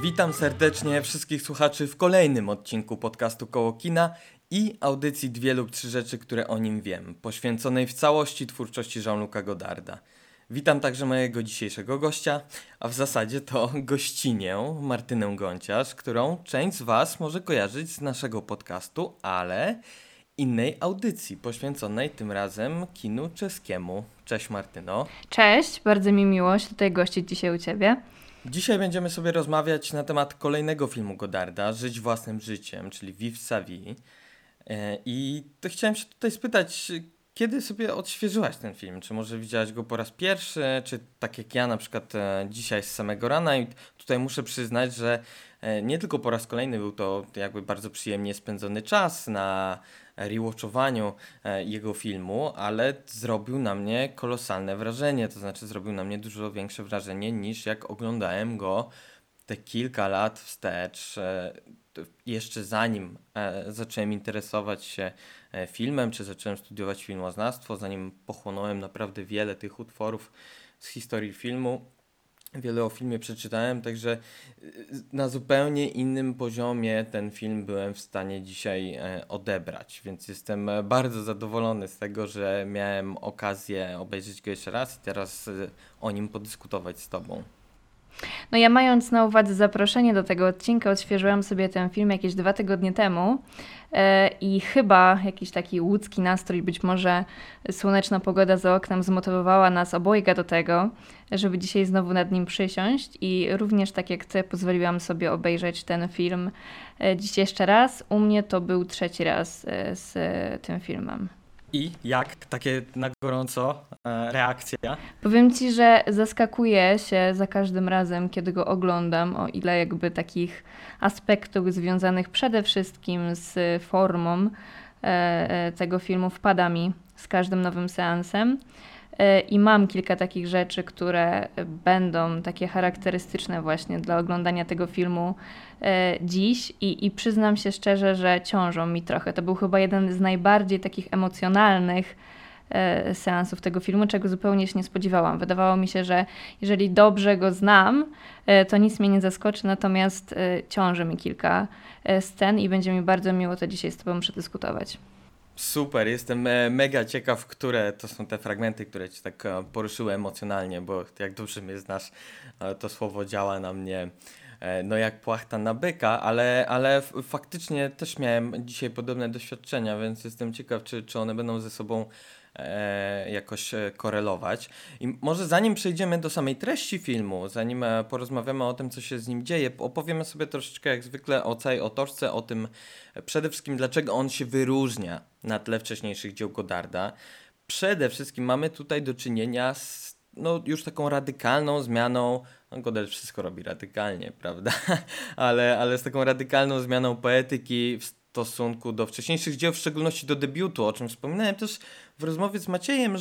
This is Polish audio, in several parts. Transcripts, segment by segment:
Witam serdecznie wszystkich słuchaczy w kolejnym odcinku podcastu Koło Kina i audycji Dwie lub Trzy Rzeczy, które o nim wiem, poświęconej w całości twórczości Jean-Luca Godarda. Witam także mojego dzisiejszego gościa, a w zasadzie to gościnię, Martynę Gonciarz, którą część z Was może kojarzyć z naszego podcastu, ale innej audycji poświęconej tym razem kinu czeskiemu. Cześć Martyno. Cześć, bardzo mi miło się tutaj gościć dzisiaj u Ciebie. Dzisiaj będziemy sobie rozmawiać na temat kolejnego filmu Godarda, Żyć własnym życiem, czyli Vivre sa vie. I to chciałem się tutaj spytać, kiedy sobie odświeżyłaś ten film? Czy może widziałaś go po raz pierwszy? Czy tak jak ja na przykład dzisiaj z samego rana? I tutaj muszę przyznać, że nie tylko po raz kolejny był to jakby bardzo przyjemnie spędzony czas na rewatchowaniu jego filmu, ale zrobił na mnie kolosalne wrażenie, to znaczy zrobił na mnie dużo większe wrażenie niż jak oglądałem go te kilka lat wstecz, jeszcze zanim zacząłem interesować się filmem, czy zacząłem studiować filmoznawstwo, zanim pochłonąłem naprawdę wiele tych utworów z historii filmu. Wiele o filmie przeczytałem, także na zupełnie innym poziomie ten film byłem w stanie dzisiaj odebrać, więc jestem bardzo zadowolony z tego, że miałem okazję obejrzeć go jeszcze raz i teraz o nim podyskutować z Tobą. No ja mając na uwadze zaproszenie do tego odcinka, odświeżyłam sobie ten film jakieś 2 tygodnie temu i chyba jakiś taki łódzki nastrój, być może słoneczna pogoda za oknem zmotywowała nas obojga do tego, żeby dzisiaj znowu nad nim przysiąść i również tak jak Ty pozwoliłam sobie obejrzeć ten film dziś jeszcze raz. U mnie to był 3. raz z tym filmem. I jak? Takie na gorąco reakcja? Powiem Ci, że zaskakuję się za każdym razem, kiedy go oglądam, o ile jakby takich aspektów związanych przede wszystkim z formą tego filmu wpada mi z każdym nowym seansem. I mam kilka takich rzeczy, które będą takie charakterystyczne właśnie dla oglądania tego filmu dziś i przyznam się szczerze, że ciążą mi trochę. To był chyba jeden z najbardziej takich emocjonalnych seansów tego filmu, czego zupełnie się nie spodziewałam. Wydawało mi się, że jeżeli dobrze go znam, to nic mnie nie zaskoczy, natomiast ciąży mi kilka scen i będzie mi bardzo miło to dzisiaj z Tobą przedyskutować. Super, jestem mega ciekaw, które to są te fragmenty, które Cię tak poruszyły emocjonalnie, bo jak dobrze mnie znasz, to słowo działa na mnie no jak płachta na byka, ale faktycznie też miałem dzisiaj podobne doświadczenia, więc jestem ciekaw, czy one będą ze sobą jakoś korelować. I może zanim przejdziemy do samej treści filmu, zanim porozmawiamy o tym, co się z nim dzieje, opowiemy sobie troszeczkę jak zwykle o całej otoczce, o tym przede wszystkim, dlaczego on się wyróżnia na tle wcześniejszych dzieł Godarda. Przede wszystkim mamy tutaj do czynienia z już taką radykalną zmianą, Godard wszystko robi radykalnie, prawda? ale z taką radykalną zmianą poetyki w stosunku do wcześniejszych dzieł, w szczególności do debiutu, o czym wspominałem też w rozmowie z Maciejem,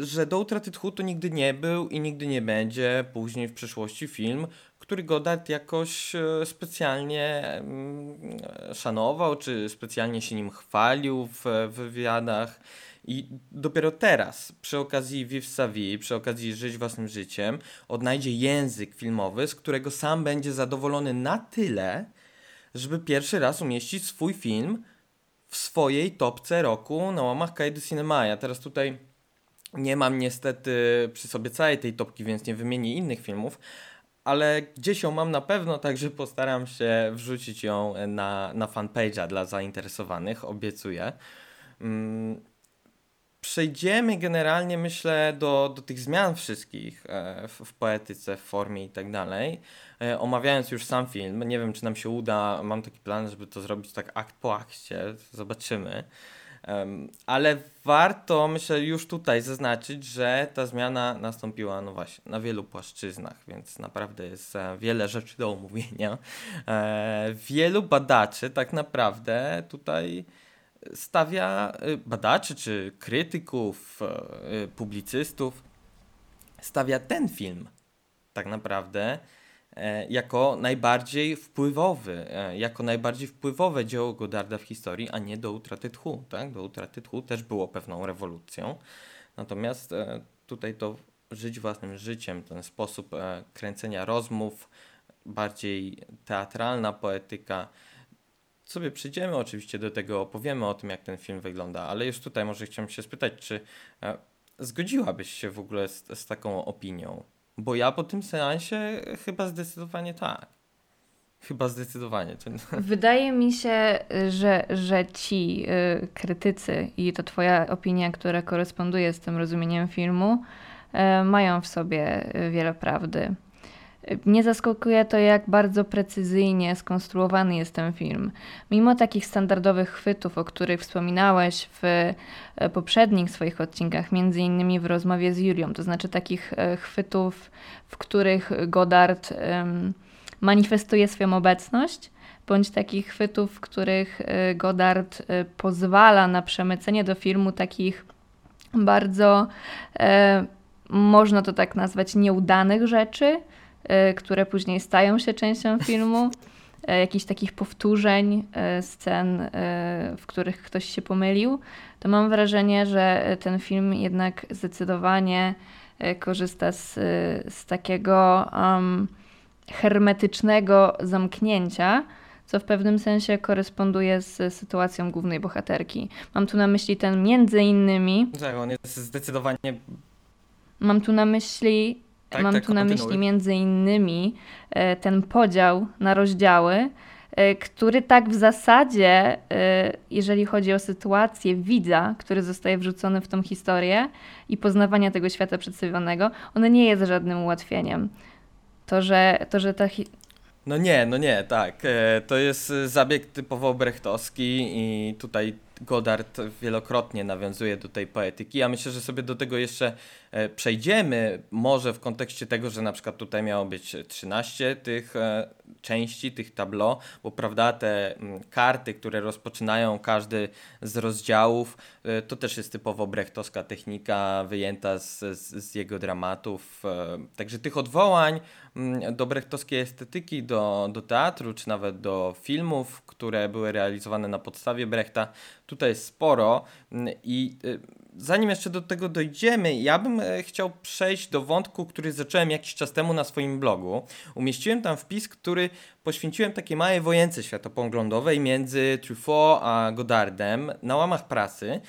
że do utraty tchu to nigdy nie był i nigdy nie będzie później w przyszłości film, który Godard jakoś specjalnie szanował, czy specjalnie się nim chwalił w wywiadach. I dopiero teraz, przy okazji Vivre sa vie, przy okazji Żyć własnym życiem, odnajdzie język filmowy, z którego sam będzie zadowolony na tyle, żeby pierwszy raz umieścić swój film w swojej topce roku na łamach Cahiers du Cinéma. Ja teraz tutaj nie mam niestety przy sobie całej tej topki, więc nie wymienię innych filmów, ale gdzieś ją mam na pewno, także postaram się wrzucić ją na fanpage'a dla zainteresowanych, obiecuję. Przejdziemy generalnie, myślę, do tych zmian wszystkich w poetyce, w formie i tak dalej, omawiając już sam film. Nie wiem, czy nam się uda, mam taki plan, żeby to zrobić tak akt po akcie, zobaczymy. Ale warto, myślę, już tutaj zaznaczyć, że ta zmiana nastąpiła, no właśnie, na wielu płaszczyznach, więc naprawdę jest wiele rzeczy do omówienia. Wielu badaczy tak naprawdę tutaj stawia, badaczy czy krytyków, publicystów, stawia ten film tak naprawdę jako najbardziej wpływowy, jako najbardziej wpływowe dzieło Godarda w historii, a nie Do utraty tchu. Tak? Do utraty tchu też było pewną rewolucją. Natomiast tutaj to Żyć własnym życiem, ten sposób kręcenia rozmów, bardziej teatralna poetyka. Sobie przyjdziemy oczywiście do tego, opowiemy o tym, jak ten film wygląda, ale już tutaj może chciałem się spytać, czy zgodziłabyś się w ogóle z taką opinią? Bo ja po tym seansie chyba zdecydowanie tak. Chyba zdecydowanie. Wydaje mi się, że ci krytycy i to twoja opinia, która koresponduje z tym rozumieniem filmu, mają w sobie wiele prawdy. Mnie zaskakuje to, jak bardzo precyzyjnie skonstruowany jest ten film. Mimo takich standardowych chwytów, o których wspominałeś w poprzednich swoich odcinkach, między innymi w rozmowie z Julią, to znaczy takich chwytów, w których Godard manifestuje swoją obecność, bądź takich chwytów, w których Godard pozwala na przemycenie do filmu takich bardzo, można to tak nazwać, nieudanych rzeczy, które później stają się częścią filmu, jakichś takich powtórzeń, scen, w których ktoś się pomylił, to mam wrażenie, że ten film jednak zdecydowanie korzysta z takiego hermetycznego zamknięcia, co w pewnym sensie koresponduje z sytuacją głównej bohaterki. Mam tu na myśli ten między innymi... Tak, on jest zdecydowanie... Mam tu na myśli między innymi ten podział na rozdziały, który tak w zasadzie, jeżeli chodzi o sytuację widza, który zostaje wrzucony w tą historię i poznawania tego świata przedstawionego, on nie jest żadnym ułatwieniem. To, że ta... No nie, tak. To jest zabieg typowo brechtowski i tutaj Godard wielokrotnie nawiązuje do tej poetyki. Ja myślę, że sobie do tego jeszcze przejdziemy, może w kontekście tego, że na przykład tutaj miało być 13 tych części, tych tableau, bo prawda, te karty, które rozpoczynają każdy z rozdziałów, to też jest typowo brechtowska technika wyjęta z jego dramatów. Także tych odwołań do brechtowskiej estetyki, do teatru, czy nawet do filmów, które były realizowane na podstawie Brechta, tutaj jest sporo i zanim jeszcze do tego dojdziemy, ja bym chciał przejść do wątku, który zacząłem jakiś czas temu na swoim blogu. Umieściłem tam wpis, który poświęciłem takiej małej wojence światopoglądowej między Truffaut a Godardem na łamach pracy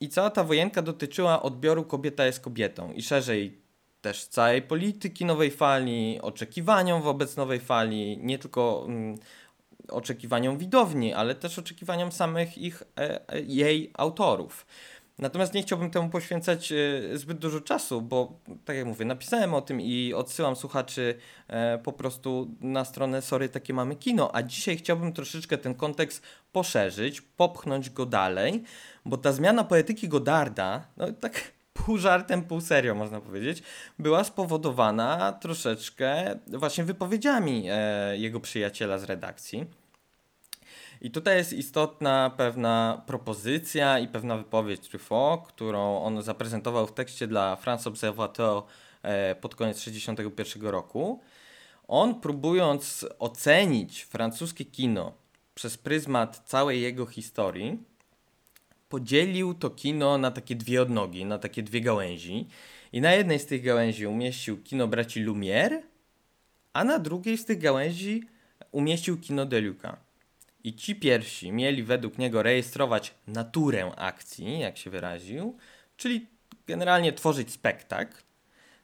i cała ta wojenka dotyczyła odbioru Kobieta jest kobietą i szerzej też całej polityki nowej fali, oczekiwaniom wobec nowej fali, nie tylko... oczekiwaniom widowni, ale też oczekiwaniom samych jej autorów. Natomiast nie chciałbym temu poświęcać zbyt dużo czasu, bo tak jak mówię, napisałem o tym i odsyłam słuchaczy po prostu na stronę Sorry, takie mamy kino, a dzisiaj chciałbym troszeczkę ten kontekst poszerzyć, popchnąć go dalej, bo ta zmiana poetyki Godarda, no tak pół żartem, pół serio można powiedzieć, była spowodowana troszeczkę właśnie wypowiedziami jego przyjaciela z redakcji. I tutaj jest istotna pewna propozycja i pewna wypowiedź Truffaut, którą on zaprezentował w tekście dla France Observateur pod koniec 1961 roku. On, próbując ocenić francuskie kino przez pryzmat całej jego historii, podzielił to kino na takie dwie odnogi, na takie dwie gałęzi i na jednej z tych gałęzi umieścił kino braci Lumière, a na drugiej z tych gałęzi umieścił kino Deluca. I ci pierwsi mieli według niego rejestrować naturę akcji, jak się wyraził, czyli generalnie tworzyć spektakl.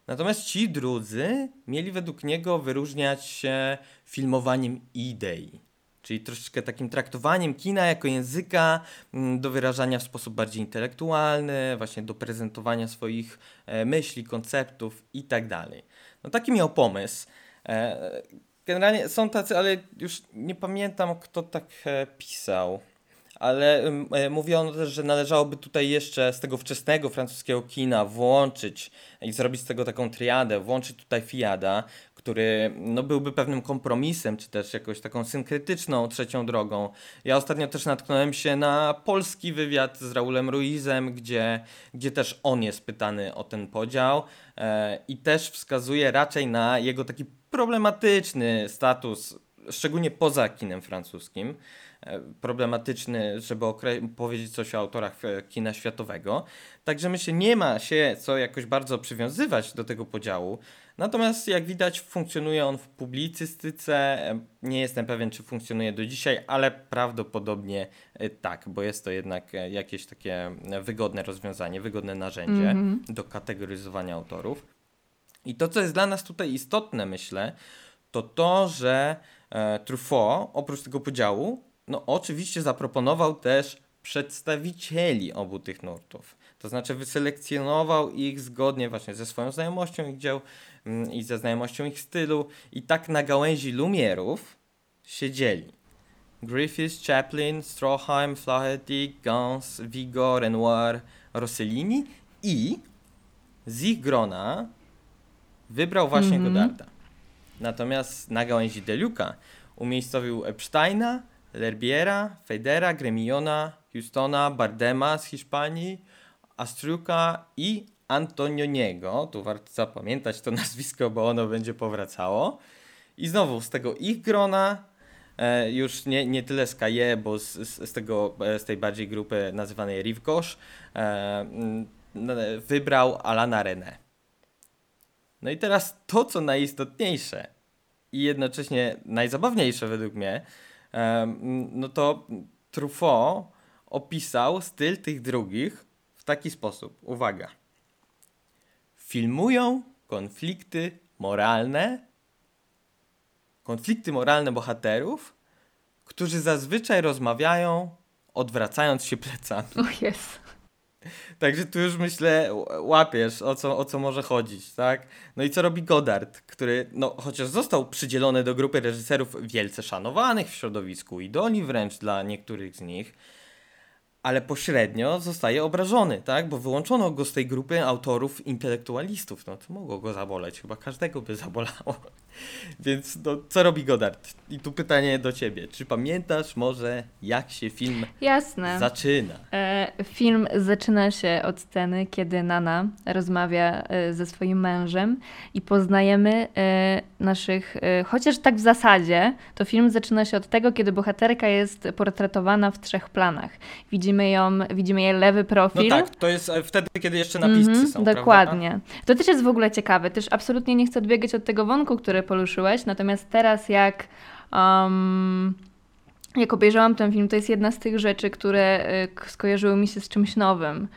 Natomiast ci drudzy mieli według niego wyróżniać się filmowaniem idei. Czyli troszeczkę takim traktowaniem kina jako języka do wyrażania w sposób bardziej intelektualny, właśnie do prezentowania swoich myśli, konceptów i tak dalej. No taki miał pomysł. Generalnie są tacy, ale już nie pamiętam, kto tak pisał, ale mówiono też, że należałoby tutaj jeszcze z tego wczesnego francuskiego kina włączyć i zrobić z tego taką triadę, włączyć tutaj Fiada, który no, byłby pewnym kompromisem, czy też jakąś taką synkretyczną trzecią drogą. Ja ostatnio też natknąłem się na polski wywiad z Raúlem Ruizem, gdzie też on jest pytany o ten podział i też wskazuje raczej na jego taki problematyczny status, szczególnie poza kinem francuskim. problematyczny, żeby powiedzieć coś o autorach kina światowego. Także myślę, nie ma się co jakoś bardzo przywiązywać do tego podziału. Natomiast jak widać, funkcjonuje on w publicystyce. Nie jestem pewien, czy funkcjonuje do dzisiaj, ale prawdopodobnie tak, bo jest to jednak jakieś takie wygodne rozwiązanie, wygodne narzędzie do kategoryzowania autorów. I to, co jest dla nas tutaj istotne, myślę, to to, że Truffaut, oprócz tego podziału, no oczywiście zaproponował też przedstawicieli obu tych nurtów. To znaczy wyselekcjonował ich zgodnie właśnie ze swoją znajomością ich dzieł i ze znajomością ich stylu. I tak na gałęzi Lumierów siedzieli Griffith, Chaplin, Stroheim, Flaherty, Gans, Vigo, Renoir, Rossellini i z ich grona wybrał właśnie Godarda. Natomiast na gałęzi Deluca umiejscowił Epsteina, L'Herbiera, Feydera, Gremiona, Houstona, Bardema z Hiszpanii, Astruka i Antonioniego. Tu warto zapamiętać to nazwisko, bo ono będzie powracało. I znowu z tego ich grona, już nie tyle z Cahiers, bo z tej bardziej grupy nazywanej Rivkosz, wybrał Alana René. No i teraz to, co najistotniejsze i jednocześnie najzabawniejsze według mnie, no to Truffaut opisał styl tych drugich w taki sposób. Uwaga. Filmują konflikty moralne bohaterów, którzy zazwyczaj rozmawiają, odwracając się plecami. Oh yes. Także tu już myślę, łapiesz o co może chodzić, tak? No i co robi Godard, który chociaż został przydzielony do grupy reżyserów wielce szanowanych w środowisku, idoli wręcz dla niektórych z nich, ale pośrednio zostaje obrażony, tak? Bo wyłączono go z tej grupy autorów intelektualistów. No to mogło go zaboleć, chyba każdego by zabolało. Więc co robi Godard? I tu pytanie do ciebie. Czy pamiętasz może, jak się film zaczyna? Film zaczyna się od sceny, kiedy Nana rozmawia ze swoim mężem i poznajemy naszych... Chociaż tak w zasadzie, to film zaczyna się od tego, kiedy bohaterka jest portretowana w 3 planach. Widzimy jej lewy profil. No tak, to jest wtedy, kiedy jeszcze napiscy są. Dokładnie. Prawda? To też jest w ogóle ciekawe. Też absolutnie nie chcę odbiegać od tego wątku, który poruszyłeś, natomiast teraz jak obejrzałam ten film, to jest jedna z tych rzeczy, które skojarzyły mi się z czymś nowym.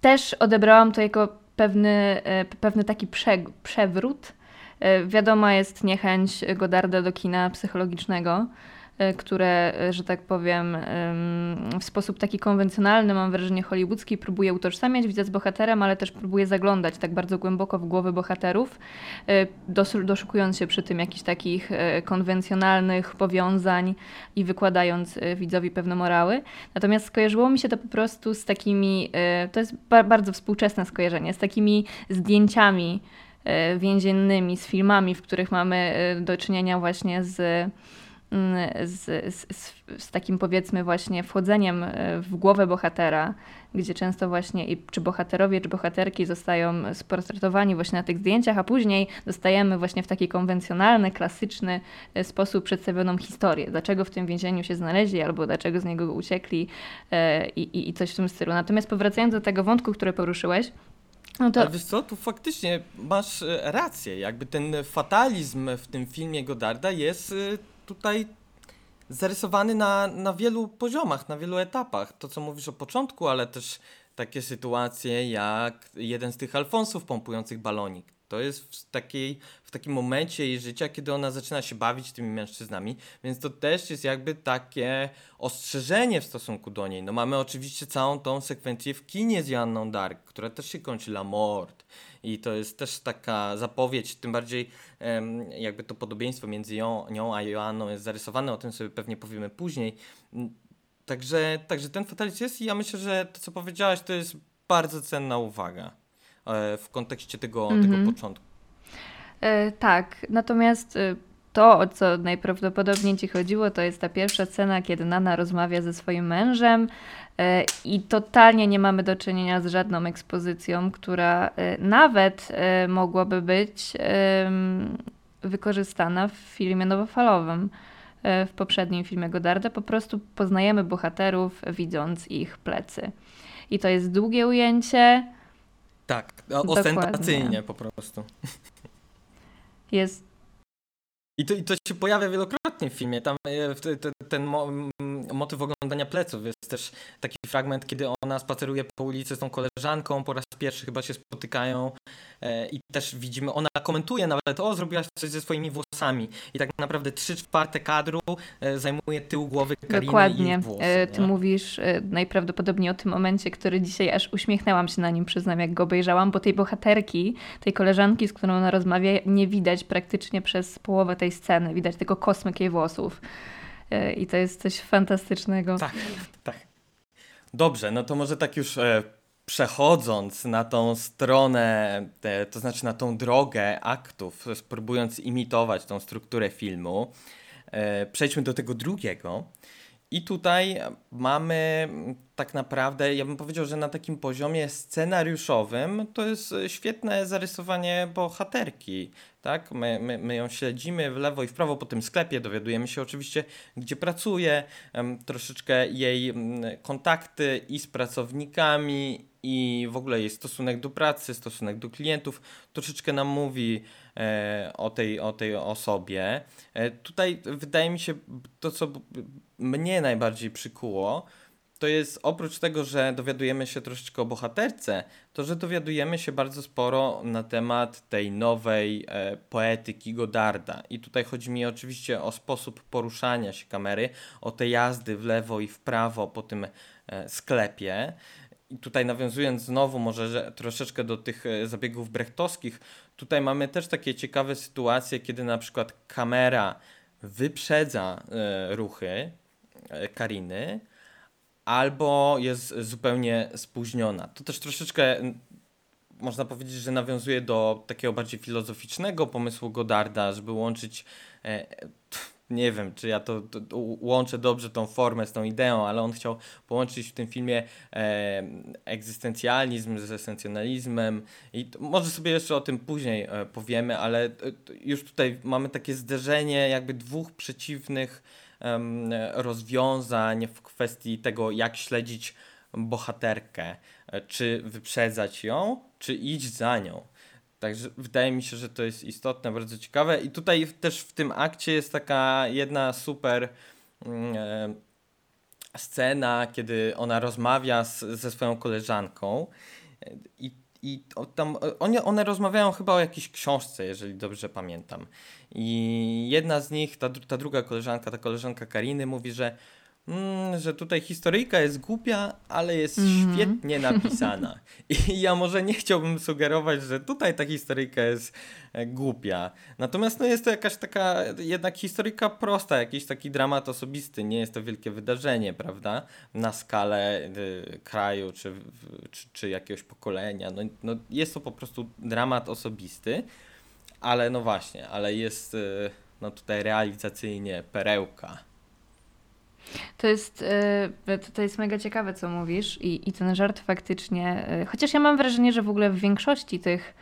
Też odebrałam to jako pewny taki przewrót. Wiadoma jest niechęć Godarda do kina psychologicznego, które, że tak powiem, w sposób taki konwencjonalny, mam wrażenie hollywoodzki, próbuje utożsamiać widza z bohaterem, ale też próbuje zaglądać tak bardzo głęboko w głowy bohaterów, doszukując się przy tym jakichś takich konwencjonalnych powiązań i wykładając widzowi pewne morały. Natomiast skojarzyło mi się to po prostu z takimi, to jest bardzo współczesne skojarzenie, z takimi zdjęciami więziennymi, z filmami, w których mamy do czynienia właśnie z takim, powiedzmy, właśnie wchodzeniem w głowę bohatera, gdzie często właśnie czy bohaterowie, czy bohaterki zostają sportretowani właśnie na tych zdjęciach, a później dostajemy właśnie w taki konwencjonalny, klasyczny sposób przedstawioną historię, dlaczego w tym więzieniu się znaleźli, albo dlaczego z niego uciekli i coś w tym stylu. Natomiast powracając do tego wątku, który poruszyłeś, no to... Ale wiesz co, tu faktycznie masz rację, jakby ten fatalizm w tym filmie Godarda jest... tutaj zarysowany na wielu poziomach, na wielu etapach. To, co mówisz o początku, ale też takie sytuacje jak jeden z tych Alfonsów pompujących balonik. To jest w takim momencie jej życia, kiedy ona zaczyna się bawić tymi mężczyznami, więc to też jest jakby takie ostrzeżenie w stosunku do niej. No mamy oczywiście całą tą sekwencję w kinie z Joanną d'Arc, która też się kończy La Mort. I to jest też taka zapowiedź, tym bardziej jakby to podobieństwo między nią a Joanną jest zarysowane, o tym sobie pewnie powiemy później. Także ten fatalizm jest i ja myślę, że to, co powiedziałaś, to jest bardzo cenna uwaga w kontekście tego początku. Tak, natomiast to, o co najprawdopodobniej ci chodziło, to jest ta pierwsza scena, kiedy Nana rozmawia ze swoim mężem i totalnie nie mamy do czynienia z żadną ekspozycją, która nawet mogłaby być wykorzystana w filmie nowofalowym. w poprzednim filmie Godarda. Po prostu poznajemy bohaterów, widząc ich plecy. I to jest długie ujęcie. Tak, ostentacyjnie. Dokładnie. Po prostu. Jest. I to się pojawia wielokrotnie w filmie. Tam ten motyw oglądania pleców jest też taki fragment, kiedy ona spaceruje po ulicy z tą koleżanką, po raz pierwszy chyba się spotykają i też widzimy, ona komentuje nawet, o, zrobiłaś coś ze swoimi włosami i tak naprawdę 3/4 kadru zajmuje tył głowy Kariny. Dokładnie. I włosy. Dokładnie. Ty mówisz najprawdopodobniej o tym momencie, który dzisiaj aż uśmiechnęłam się na nim, przyznam, jak go obejrzałam, bo tej bohaterki, tej koleżanki, z którą ona rozmawia, nie widać praktycznie przez połowę tej sceny. Widać tylko kosmyk jej włosów. I to jest coś fantastycznego. Tak, tak. Dobrze, no to może tak już przechodząc na tą stronę, to znaczy na tą drogę aktów, spróbując imitować tą strukturę filmu, przejdźmy do tego drugiego. I tutaj mamy tak naprawdę, ja bym powiedział, że na takim poziomie scenariuszowym to jest świetne zarysowanie bohaterki. Tak? My ją śledzimy w lewo i w prawo po tym sklepie, dowiadujemy się oczywiście, gdzie pracuje, troszeczkę jej kontakty i z pracownikami, i w ogóle jej stosunek do pracy, stosunek do klientów, troszeczkę nam mówi o tej osobie. Tutaj wydaje mi się, to co mnie najbardziej przykuło, to jest oprócz tego, że dowiadujemy się troszeczkę o bohaterce, to że dowiadujemy się bardzo sporo na temat tej nowej poetyki Godarda. I tutaj chodzi mi oczywiście o sposób poruszania się kamery, o te jazdy w lewo i w prawo po tym sklepie. I tutaj nawiązując znowu może troszeczkę do tych zabiegów brechtowskich, tutaj mamy też takie ciekawe sytuacje, kiedy na przykład kamera wyprzedza ruchy Kariny albo jest zupełnie spóźniona. To też troszeczkę można powiedzieć, że nawiązuje do takiego bardziej filozoficznego pomysłu Godarda, żeby łączyć, nie wiem, czy ja to łączę dobrze tą formę z tą ideą, ale on chciał połączyć w tym filmie egzystencjalizm z esencjonalizmem i może sobie jeszcze o tym później powiemy, ale już tutaj mamy takie zderzenie jakby dwóch przeciwnych rozwiązań w kwestii tego, jak śledzić bohaterkę, czy wyprzedzać ją, czy iść za nią. Także wydaje mi się, że to jest istotne, bardzo ciekawe. I tutaj też w tym akcie jest taka jedna super scena, kiedy ona rozmawia ze swoją koleżanką i one rozmawiają chyba o jakiejś książce, jeżeli dobrze pamiętam. I jedna z nich, ta druga koleżanka, ta koleżanka Kariny mówi, że tutaj historyjka jest głupia, ale jest świetnie napisana. I ja może nie chciałbym sugerować, że tutaj ta historyjka jest głupia. Natomiast no jest to jakaś taka jednak historyjka prosta, jakiś taki dramat osobisty. Nie jest to wielkie wydarzenie, prawda? Na skalę kraju czy jakiegoś pokolenia. No jest to po prostu dramat osobisty, ale no właśnie, ale jest no tutaj realizacyjnie perełka. To jest mega ciekawe, co mówisz i ten żart faktycznie, chociaż ja mam wrażenie, że w ogóle w większości tych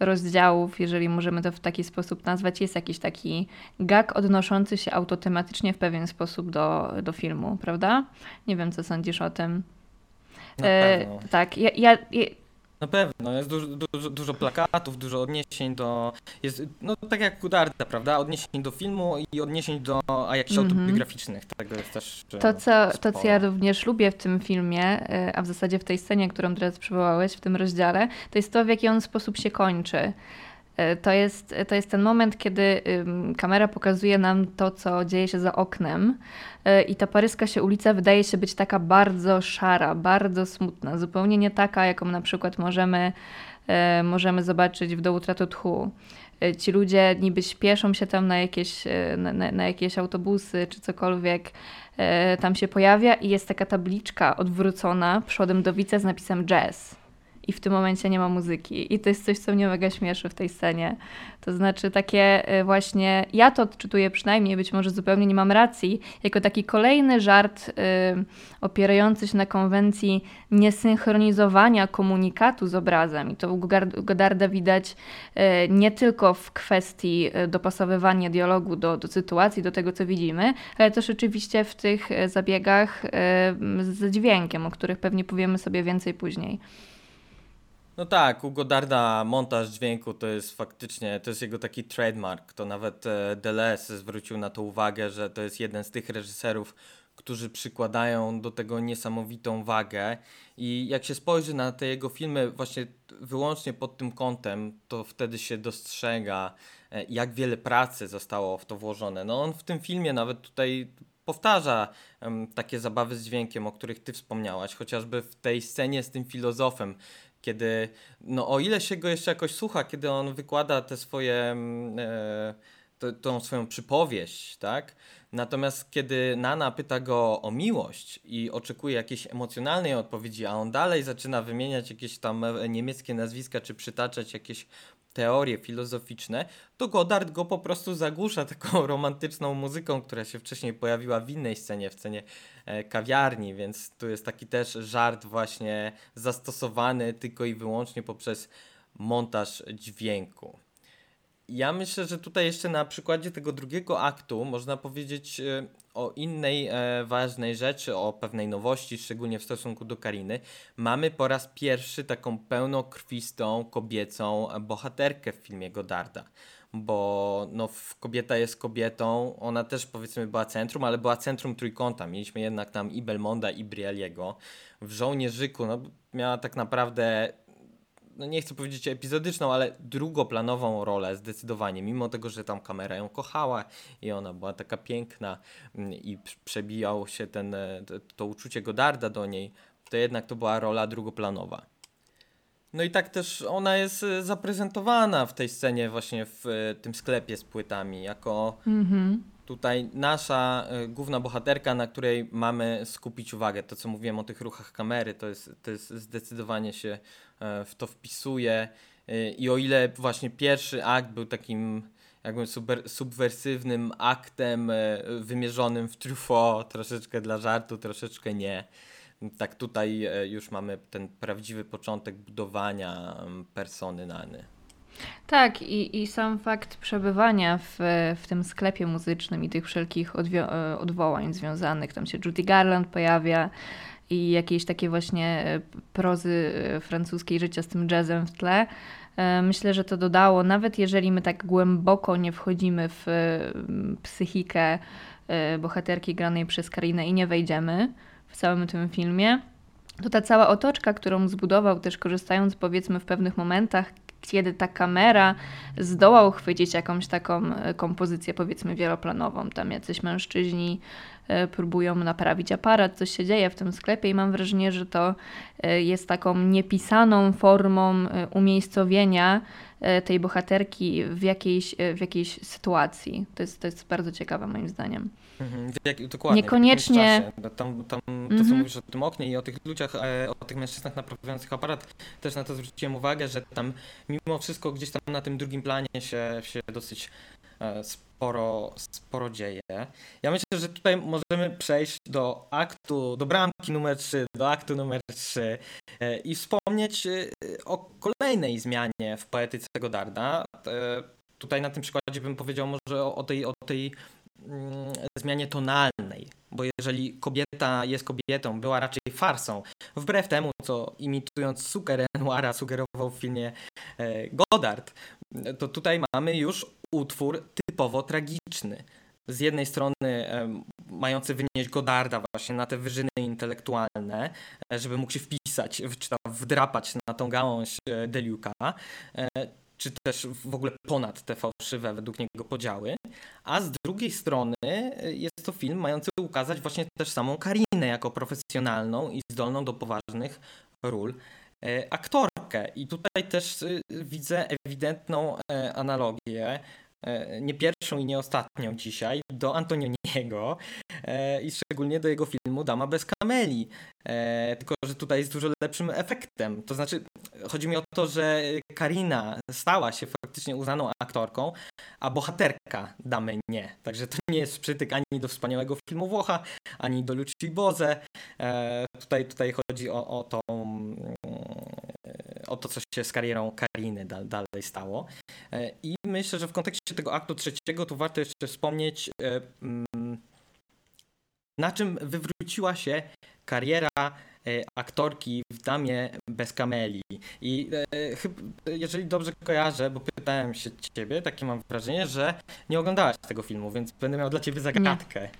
rozdziałów, jeżeli możemy to w taki sposób nazwać, jest jakiś taki gag odnoszący się autotematycznie w pewien sposób do filmu, prawda? Nie wiem, co sądzisz o tym. Na pewno. Tak, ja na pewno, jest dużo plakatów, dużo odniesień do, jest, no tak jak Godarda, prawda, odniesień do filmu i odniesień do jakichś autobiograficznych, tego jest też to, co ja również lubię w tym filmie, a w zasadzie w tej scenie, którą teraz przywołałeś, w tym rozdziale, to jest to, w jaki on sposób się kończy. To jest ten moment, kiedy kamera pokazuje nam to, co dzieje się za oknem i ta paryska się ulica wydaje się być taka bardzo szara, bardzo smutna, zupełnie nie taka, jaką na przykład możemy zobaczyć w Do utraty tchu. Ci ludzie niby śpieszą się tam na jakieś autobusy czy cokolwiek tam się pojawia i jest taka tabliczka odwrócona przodem do wica z napisem jazz. i w tym momencie nie ma muzyki. I to jest coś, co mnie mega śmieszy w tej scenie. To znaczy takie właśnie, ja to odczytuję przynajmniej, być może zupełnie nie mam racji, jako taki kolejny żart opierający się na konwencji niesynchronizowania komunikatu z obrazem. I to u Godarda widać nie tylko w kwestii dopasowywania dialogu do sytuacji, do tego, co widzimy, ale też oczywiście w tych zabiegach z dźwiękiem, o których pewnie powiemy sobie więcej później. No tak, u Godarda montaż dźwięku to jest faktycznie, to jest jego taki trademark, to nawet Deleuze zwrócił na to uwagę, że to jest jeden z tych reżyserów, którzy przykładają do tego niesamowitą wagę i jak się spojrzy na te jego filmy właśnie wyłącznie pod tym kątem, to wtedy się dostrzega, jak wiele pracy zostało w to włożone. No on w tym filmie nawet tutaj powtarza takie zabawy z dźwiękiem, o których ty wspomniałaś, chociażby w tej scenie z tym filozofem, kiedy, no o ile się go jeszcze jakoś słucha, kiedy on wykłada te swoje, tą swoją przypowieść, tak? Natomiast kiedy Nana pyta go o miłość i oczekuje jakiejś emocjonalnej odpowiedzi, a on dalej zaczyna wymieniać jakieś tam niemieckie nazwiska, czy przytaczać jakieś teorie filozoficzne, to Godard go po prostu zagłusza taką romantyczną muzyką, która się wcześniej pojawiła w innej scenie, w scenie kawiarni, więc tu jest taki też żart właśnie zastosowany tylko i wyłącznie poprzez montaż dźwięku. Ja myślę, że tutaj jeszcze na przykładzie tego drugiego aktu można powiedzieć o innej ważnej rzeczy, o pewnej nowości, szczególnie w stosunku do Kariny. Mamy po raz pierwszy taką pełnokrwistą, kobiecą bohaterkę w filmie Godarda, bo no, Kobieta jest kobietą, ona też powiedzmy była centrum, ale była centrum trójkąta. Mieliśmy jednak tam i Belmonda, i Brieliego. W Żołnierzyku no, miała tak naprawdę... no nie chcę powiedzieć epizodyczną, ale drugoplanową rolę zdecydowanie, mimo tego, że tam kamera ją kochała i ona była taka piękna i przebijał się to uczucie Godarda do niej, to jednak to była rola drugoplanowa. No i tak też ona jest zaprezentowana w tej scenie właśnie w tym sklepie z płytami, jako tutaj nasza główna bohaterka, na której mamy skupić uwagę. To, co mówiłem o tych ruchach kamery, to jest zdecydowanie się w to wpisuje i o ile właśnie pierwszy akt był takim jakby subwersywnym aktem wymierzonym w Truffaut, troszeczkę dla żartu, troszeczkę nie. Tak tutaj już mamy ten prawdziwy początek budowania persony Nany. Tak, i sam fakt przebywania w tym sklepie muzycznym i tych wszelkich odwołań związanych, tam się Judy Garland pojawia i jakieś takie właśnie prozy francuskiej życia z tym jazzem w tle. Myślę, że to dodało, nawet jeżeli my tak głęboko nie wchodzimy w psychikę bohaterki granej przez Karinę i nie wejdziemy w całym tym filmie, to ta cała otoczka, którą zbudował też korzystając powiedzmy w pewnych momentach, kiedy ta kamera zdoła uchwycić jakąś taką kompozycję powiedzmy wieloplanową. Tam jacyś mężczyźni próbują naprawić aparat, coś się dzieje w tym sklepie i mam wrażenie, że to jest taką niepisaną formą umiejscowienia tej bohaterki w jakiejś sytuacji. To jest bardzo ciekawe moim zdaniem. Dokładnie. Niekoniecznie. Tam to co mówisz o tym oknie i o tych ludziach, o tych mężczyznach naprawiających aparat, też na to zwróciłem uwagę, że tam mimo wszystko gdzieś tam na tym drugim planie się dosyć sporo dzieje. Ja myślę, że tutaj możemy przejść do aktu, do bramki numer 3, do aktu numer 3 i wspomnieć o kolejnej zmianie w poetyce Godarda. Tutaj na tym przykładzie bym powiedział może o tej zmianie tonalnej, bo jeżeli Kobieta jest kobietą była raczej farsą, wbrew temu, co imitując sukę Renoira sugerował w filmie Godard, to tutaj mamy już utwór typowo tragiczny. Z jednej strony mający wynieść Godarda właśnie na te wyżyny intelektualne, żeby mógł się wpisać, czy tam wdrapać na tą gałąź Deluca, czy też w ogóle ponad te fałszywe według niego podziały, a z drugiej strony jest to film mający ukazać właśnie też samą Karinę jako profesjonalną i zdolną do poważnych ról aktorkę. I tutaj też widzę ewidentną analogię nie pierwszą i nie ostatnią dzisiaj, do Antonioniego i szczególnie do jego filmu Dama bez kameli. Tylko że tutaj jest dużo lepszym efektem. To znaczy, chodzi mi o to, że Karina stała się faktycznie uznaną aktorką, a bohaterka Damy nie. Także to nie jest przytyk ani do wspaniałego filmu Włocha, ani do Luci Boze. Tutaj chodzi o to, co się z karierą Kariny dalej stało. I myślę, że w kontekście tego aktu trzeciego tu warto jeszcze wspomnieć, na czym wywróciła się kariera aktorki w Damie bez kameli. I jeżeli dobrze kojarzę, bo pytałem się ciebie, takie mam wrażenie, że nie oglądałaś tego filmu, więc będę miał dla ciebie zagadkę. Nie.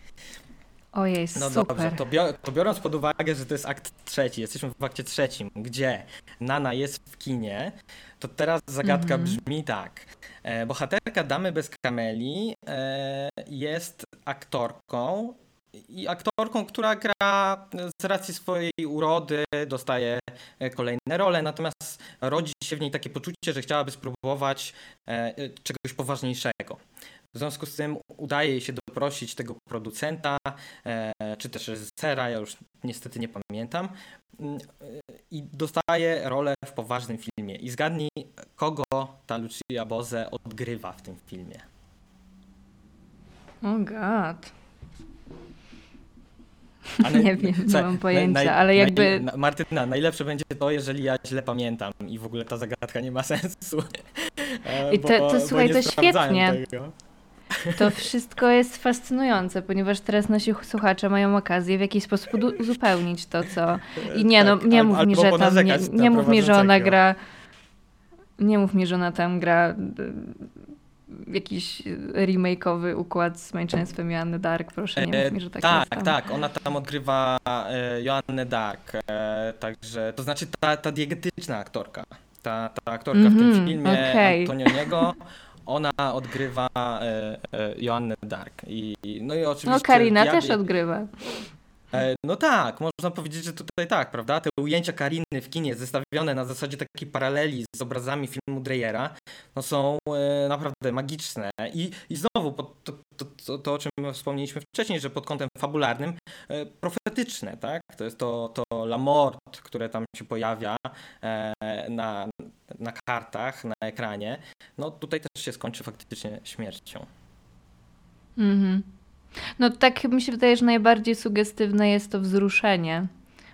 Ojej, no super. Dobrze, to biorąc pod uwagę, że to jest akt trzeci, jesteśmy w akcie trzecim, gdzie Nana jest w kinie, to teraz zagadka brzmi tak. Bohaterka Damy bez kameli jest aktorką i aktorką, która gra z racji swojej urody, dostaje kolejne role, natomiast rodzi się w niej takie poczucie, że chciałaby spróbować czegoś poważniejszego. W związku z tym udaje jej się doprosić tego producenta, czy też reżysera, ja już niestety nie pamiętam, i dostaje rolę w poważnym filmie. I zgadnij, kogo ta Lucia Bose odgrywa w tym filmie. Oh god. Nie wiem, nie mam pojęcia, ale jakby... Martyna, najlepsze będzie to, jeżeli ja źle pamiętam i w ogóle ta zagadka nie ma sensu. I słuchaj, to świetnie. Tego. To wszystko jest fascynujące, ponieważ teraz nasi słuchacze mają okazję w jakiś sposób uzupełnić to, co... I nie, tak, no, nie mów mi, że tam... Nie mów mi, że ona gra... Nie mów mi, że ona tam gra jakiś remake'owy układ z męczeństwem Joanny d'Arc, proszę, nie mów mi, że tak jest. Tak, ona tam odgrywa Joannę d'Arc, także... To znaczy ta diegetyczna aktorka. Ta aktorka w tym filmie, okay. Antonioniego... Ona odgrywa Joannę d'Arc. No i oczywiście. No, Karina też odgrywa. No tak, można powiedzieć, że tutaj tak, prawda? Te ujęcia Kariny w kinie zestawione na zasadzie takiej paraleli z obrazami filmu Dreyera, no są naprawdę magiczne. I znowu to, o czym wspomnieliśmy wcześniej, że pod kątem fabularnym profetyczne, tak? To jest to la mort, które tam się pojawia na kartach, na ekranie. No tutaj też się skończy faktycznie śmiercią. No tak mi się wydaje, że najbardziej sugestywne jest to wzruszenie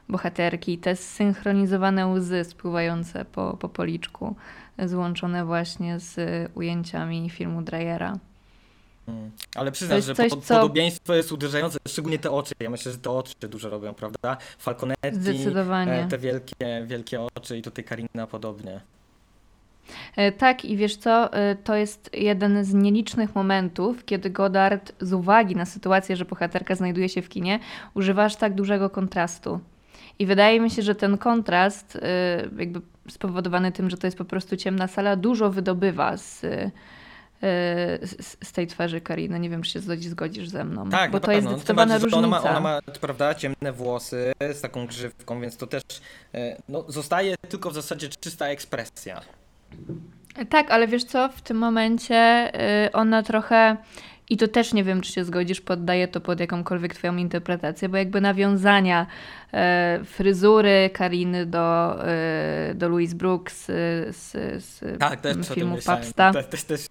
bohaterki, te zsynchronizowane łzy spływające po policzku, złączone właśnie z ujęciami filmu Dreyera. Ale przyznam, że podobieństwo jest uderzające, szczególnie te oczy. Ja myślę, że te oczy dużo robią, prawda? Falconetti, zdecydowanie. Te wielkie oczy i tutaj Karina podobnie. Tak, i wiesz co, to jest jeden z nielicznych momentów, kiedy Godard z uwagi na sytuację, że bohaterka znajduje się w kinie, używa aż tak dużego kontrastu. I wydaje mi się, że ten kontrast, jakby spowodowany tym, że to jest po prostu ciemna sala, dużo wydobywa z tej twarzy Kariny. Nie wiem, czy się zgodzisz ze mną. Tak, bo to jest zdecydowana różnica. Ona ma, prawda, ciemne włosy z taką grzywką, więc to też zostaje tylko w zasadzie czysta ekspresja. Tak, ale wiesz co, w tym momencie ona trochę, i to też nie wiem, czy się zgodzisz, poddaje to pod jakąkolwiek twoją interpretację, bo jakby nawiązania fryzury Kariny do Louise Brooks z tak, też filmu Pabsta.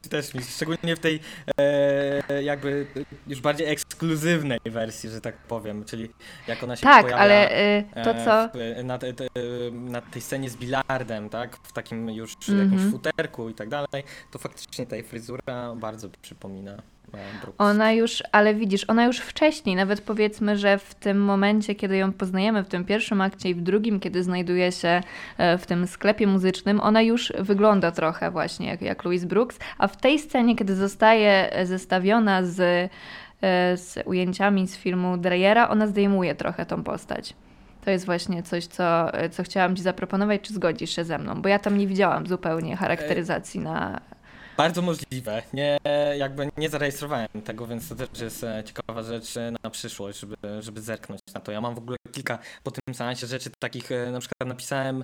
Też mi, szczególnie w tej jakby już bardziej ekskluzywnej wersji, że tak powiem, czyli jak ona się pojawia ale, to, co... na tej scenie z bilardem, tak, w takim już jakimś futerku i tak dalej, to faktycznie ta fryzura bardzo przypomina. Ona już, ale widzisz, ona już wcześniej, nawet powiedzmy, że w tym momencie, kiedy ją poznajemy w tym pierwszym akcie i w drugim, kiedy znajduje się w tym sklepie muzycznym, ona już wygląda trochę właśnie jak Louise Brooks, a w tej scenie, kiedy zostaje zestawiona z ujęciami z filmu Dreyera, ona zdejmuje trochę tą postać. To jest właśnie coś, co chciałam ci zaproponować, czy zgodzisz się ze mną, bo ja tam nie widziałam zupełnie charakteryzacji na... Bardzo możliwe. Nie zarejestrowałem tego, więc to też jest ciekawa rzecz na przyszłość, żeby zerknąć na to. Ja mam w ogóle kilka po tym seansie rzeczy takich, na przykład napisałem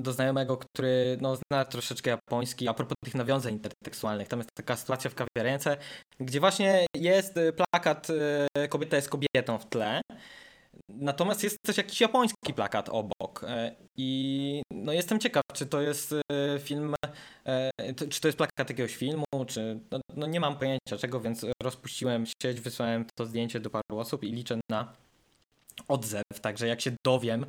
do znajomego, który zna troszeczkę japoński, a propos tych nawiązań intertekstualnych. Tam jest taka sytuacja w kawiarence, gdzie właśnie jest plakat Kobieta jest kobietą w tle. Natomiast jest też jakiś japoński plakat obok i jestem ciekaw, czy to jest film, czy to jest plakat jakiegoś filmu, czy nie mam pojęcia czego, więc rozpuściłem sieć, wysłałem to zdjęcie do paru osób i liczę na odzew, także jak się dowiem,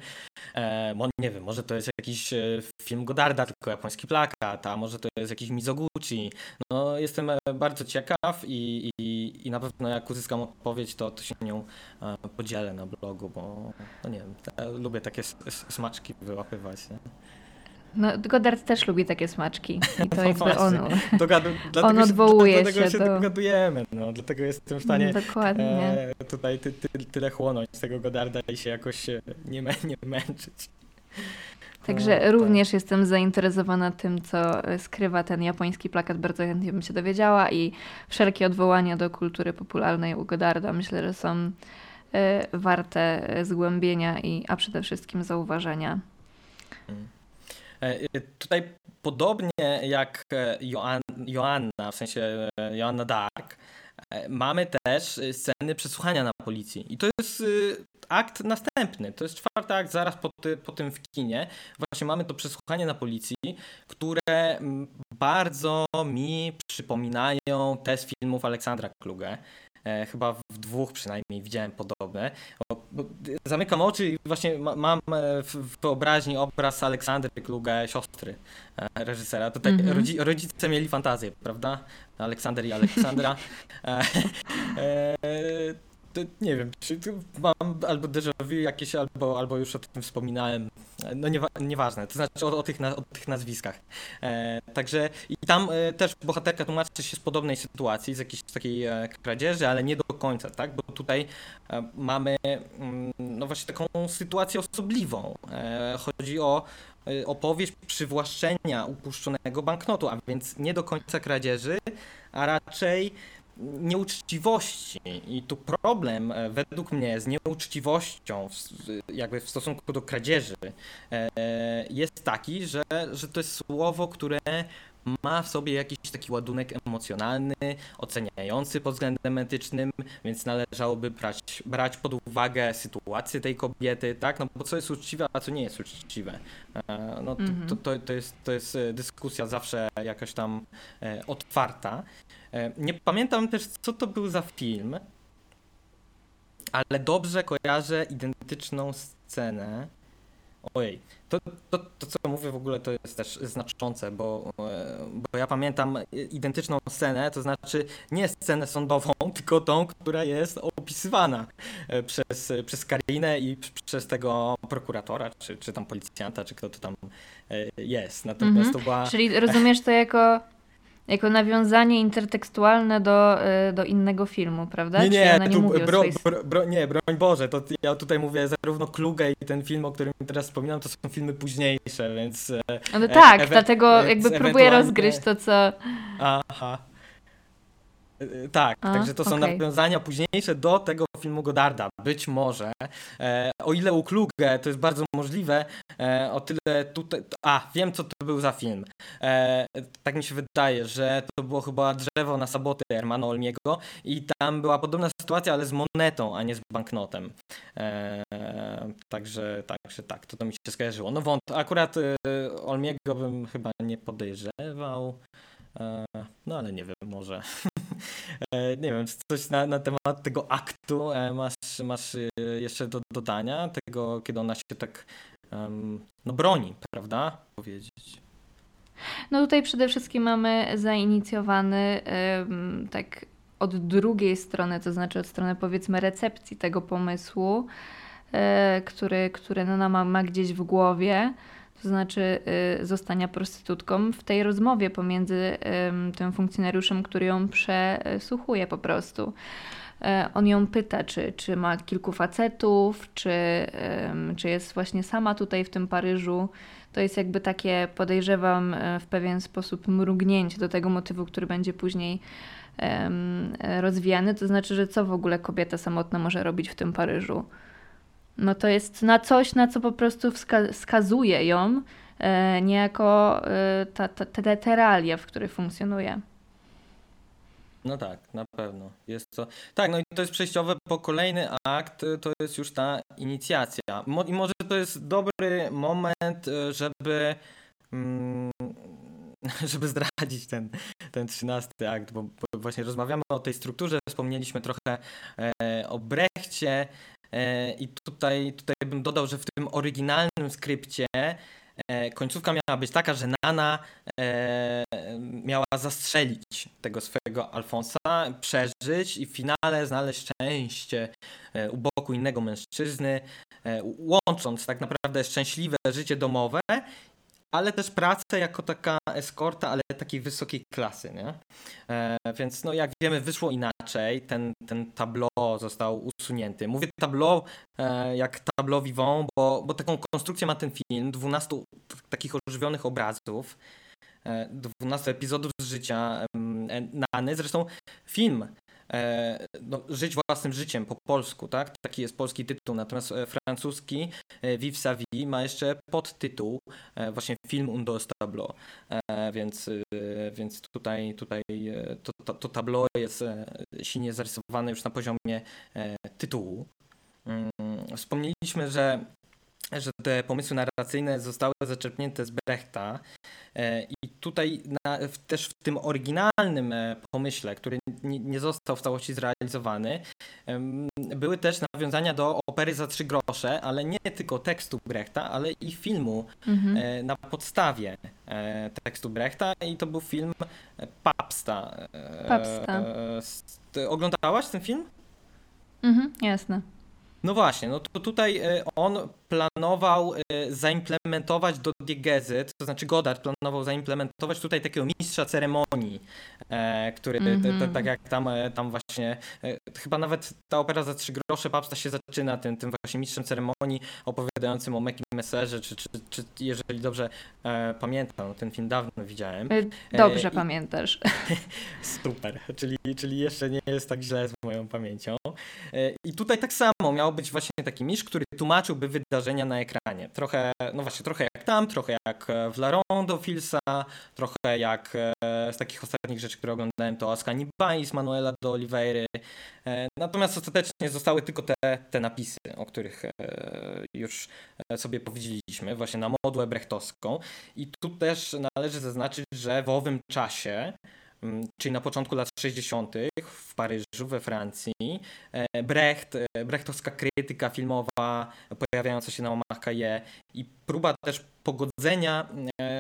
nie wiem, może to jest jakiś film Godarda, tylko japoński plakat, a może to jest jakiś Mizoguchi. Jestem bardzo ciekaw i na pewno jak uzyskam odpowiedź, to się nią podzielę na blogu, bo lubię takie smaczki wyłapywać. Nie? Godard też lubi takie smaczki i to jakby on odwołuje się do... dogadujemy, dlatego jestem w stanie tutaj tyle chłonąć z tego Godarda i się jakoś nie męczyć. Także również jestem zainteresowana tym, co skrywa ten japoński plakat. Bardzo chętnie bym się dowiedziała i wszelkie odwołania do kultury popularnej u Godarda myślę, że są warte zgłębienia, a przede wszystkim zauważenia. Tutaj podobnie jak Joanna, w sensie Joanna d'Arc, mamy też sceny przesłuchania na policji. I to jest akt następny, to jest czwarty akt zaraz po tym w kinie. Właśnie mamy to przesłuchanie na policji, które bardzo mi przypominają te z filmów Aleksandra Kluge. Chyba w dwóch przynajmniej widziałem podobne. Zamykam oczy i właśnie mam w wyobraźni obraz Aleksandry Kluge, siostry reżysera. Tutaj rodzice mieli fantazję, prawda? Aleksander i Aleksandra. Nie wiem, czy mam albo déjà vu jakieś, albo już o tym wspominałem. Nieważne, to znaczy o tych nazwiskach. Także i tam też bohaterka tłumaczy się z podobnej sytuacji, z jakiejś takiej kradzieży, ale nie do końca, tak? Bo tutaj mamy właśnie taką sytuację osobliwą. Chodzi o opowieść przywłaszczenia upuszczonego banknotu, a więc nie do końca kradzieży, a raczej nieuczciwości. I tu problem według mnie z nieuczciwością jakby w stosunku do kradzieży jest taki, że to jest słowo, które ma w sobie jakiś taki ładunek emocjonalny, oceniający pod względem etycznym, więc należałoby brać pod uwagę sytuację tej kobiety, tak? Bo co jest uczciwe, a co nie jest uczciwe. To jest dyskusja zawsze jakaś tam otwarta. Nie pamiętam też, co to był za film, ale dobrze kojarzę identyczną scenę. Ojej, to co mówię w ogóle to jest też znaczące, bo ja pamiętam identyczną scenę, to znaczy nie scenę sądową, tylko tą, która jest opisywana przez Karinę i przez tego prokuratora, czy tam policjanta, czy kto to tam jest. Natomiast to była... Czyli rozumiesz to jako nawiązanie intertekstualne do innego filmu, prawda? Broń Boże, to ja tutaj mówię zarówno Klugę i ten film, o którym teraz wspominam, to są filmy późniejsze, więc... dlatego jakby próbuję rozgryźć to, co... Aha. Tak, także to są nawiązania późniejsze do tego filmu Godarda, być może. O ile u Kluge to jest bardzo możliwe, o tyle tutaj... wiem, co to był za film. Tak mi się wydaje, że to było chyba Drzewo na saboty Hermana Olmiego i tam była podobna sytuacja, ale z monetą, a nie z banknotem. Także tak, to mi się skojarzyło. Akurat Olmiego bym chyba nie podejrzewał, ale nie wiem, może... Nie wiem, czy coś na temat tego aktu masz jeszcze do dodania? Tego, kiedy ona się tak broni, prawda? Powiedzieć. Tutaj przede wszystkim mamy zainicjowany tak od drugiej strony, to znaczy od strony powiedzmy recepcji tego pomysłu, który ma gdzieś w głowie. To znaczy zostania prostytutką w tej rozmowie pomiędzy tym funkcjonariuszem, który ją przesłuchuje po prostu. On ją pyta, czy ma kilku facetów, czy jest właśnie sama tutaj w tym Paryżu. to jest jakby takie, podejrzewam, w pewien sposób mrugnięcie do tego motywu, który będzie później rozwijany. To znaczy, że co w ogóle kobieta samotna może robić w tym Paryżu? No to jest na coś, na co po prostu wskazuje ją niejako te realia, w których funkcjonuje. No tak, na pewno. Jest to. Tak, no i to jest przejściowe, bo kolejny akt to jest już ta inicjacja. I może to jest dobry moment, żeby zdradzić ten 13 akt, bo właśnie rozmawiamy o tej strukturze, wspomnieliśmy trochę o Brechcie i tutaj bym dodał, że w tym oryginalnym skrypcie końcówka miała być taka, że Nana miała zastrzelić tego swojego Alfonsa, przeżyć i w finale znaleźć szczęście u boku innego mężczyzny, łącząc tak naprawdę szczęśliwe życie domowe, ale też pracę jako taka eskorta, ale takiej wysokiej klasy, nie? Więc no jak wiemy, wyszło inaczej, ten tableau został usunięty. Mówię tableau jak tableau vivant, bo taką konstrukcję ma ten film, 12 takich ożywionych obrazów, 12 epizodów z życia Nany. Zresztą film no, Żyć własnym życiem po polsku, tak? Taki jest polski tytuł, natomiast francuski Vivre sa vie ma jeszcze podtytuł właśnie Film un dos tableaux, więc tutaj to tableau jest silnie zarysowane już na poziomie tytułu. Wspomnieliśmy, że te pomysły narracyjne zostały zaczerpnięte z Brechta i tutaj też w tym oryginalnym pomyśle, który nie został w całości zrealizowany, były też nawiązania do opery za 3 grosze, ale nie tylko tekstu Brechta, ale i filmu na podstawie tekstu Brechta i to był film Pabsta. Oglądałaś ten film? Mhm, jasne. No właśnie, no to tutaj on planował zaimplementować do diegezy, to znaczy Godard planował zaimplementować tutaj takiego mistrza ceremonii, który tak jak tam właśnie, chyba nawet ta opera za 3 grosze Pabsta się zaczyna tym właśnie mistrzem ceremonii opowiadającym o Mekim Messerze, czy jeżeli dobrze pamiętam, ten film dawno widziałem. Dobrze pamiętasz. Super, czyli jeszcze nie jest tak źle z moją pamięcią. I tutaj tak samo miał być właśnie taki mistrz, który tłumaczyłby wydarzenia na ekranie. Trochę, no właśnie, trochę jak tam, trochę jak w La Ronde Filsa, trochę jak z takich ostatnich rzeczy, które oglądałem, to Ascani Bais, Manuela de Oliveira. Natomiast ostatecznie zostały tylko te napisy, o których już sobie powiedzieliśmy, właśnie na modłę brechtowską. I tu też należy zaznaczyć, że w owym czasie, czyli na początku lat 60. w Paryżu, we Francji, brechtowska krytyka filmowa pojawiająca się na łamach Cahiers i próba też pogodzenia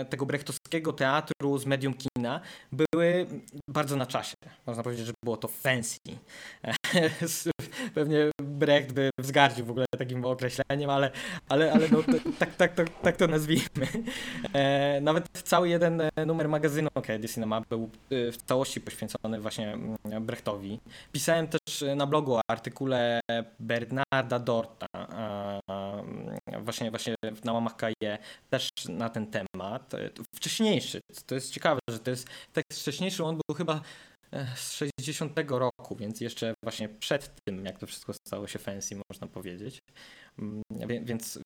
tego brechtowskiego teatru z medium kina były bardzo na czasie. Można powiedzieć, że było to fancy. Pewnie Brecht by wzgardził w ogóle takim określeniem, ale no, tak to nazwijmy. Nawet cały jeden numer magazynu Cahiers du Cinéma był w całości poświęcony właśnie Brechtowi. Pisałem też na blogu o artykule Bernarda Dorta właśnie na łamach Cahiers też na ten temat. Wcześniejszy, to jest ciekawe, że to jest tekst wcześniejszy, on był chyba z 60 roku, więc jeszcze właśnie przed tym, jak to wszystko stało się fancy, można powiedzieć.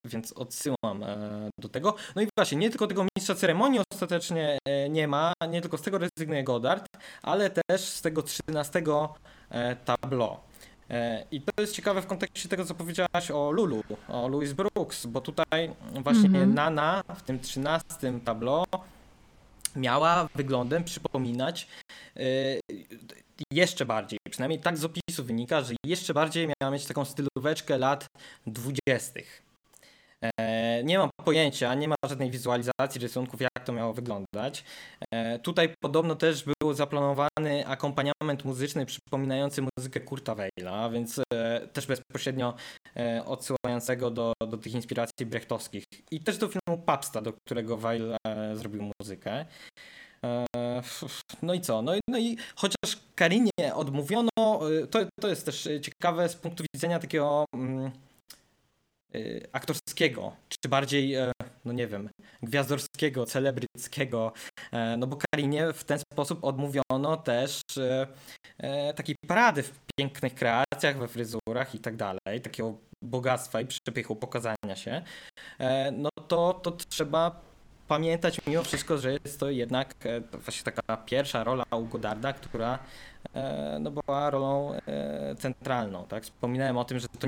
Więc odsyłam do tego. No i właśnie, nie tylko tego mistrza ceremonii ostatecznie nie ma, nie tylko z tego rezygnuje Godard, ale też z tego 13 tableau. I to jest ciekawe w kontekście tego, co powiedziałaś o Lulu, o Louise Brooks, bo tutaj właśnie Nana w tym 13 tableau miała wyglądem przypominać jeszcze bardziej, przynajmniej tak z opisu wynika, że jeszcze bardziej miała mieć taką stylóweczkę lat 20. Nie mam pojęcia, nie ma żadnej wizualizacji rysunków, jak to miało wyglądać. Tutaj podobno też był zaplanowany akompaniament muzyczny przypominający muzykę Kurta Weila, więc też bezpośrednio odsyłającego do tych inspiracji brechtowskich i też do filmu Pabsta, do którego Weil zrobił muzykę. No i co? No i chociaż Karinie odmówiono, to jest też ciekawe z punktu widzenia takiego aktorskiego, czy bardziej, no nie wiem, gwiazdorskiego, celebryckiego, no bo Karinie w ten sposób odmówiono też takiej parady w pięknych kreacjach, we fryzurach i tak dalej, takiego bogactwa i przepychu pokazania się, no to trzeba pamiętać mimo wszystko, że jest to jednak właśnie taka pierwsza rola u Godarda, która no, była rolą centralną. Tak? Wspominałem o tym, że to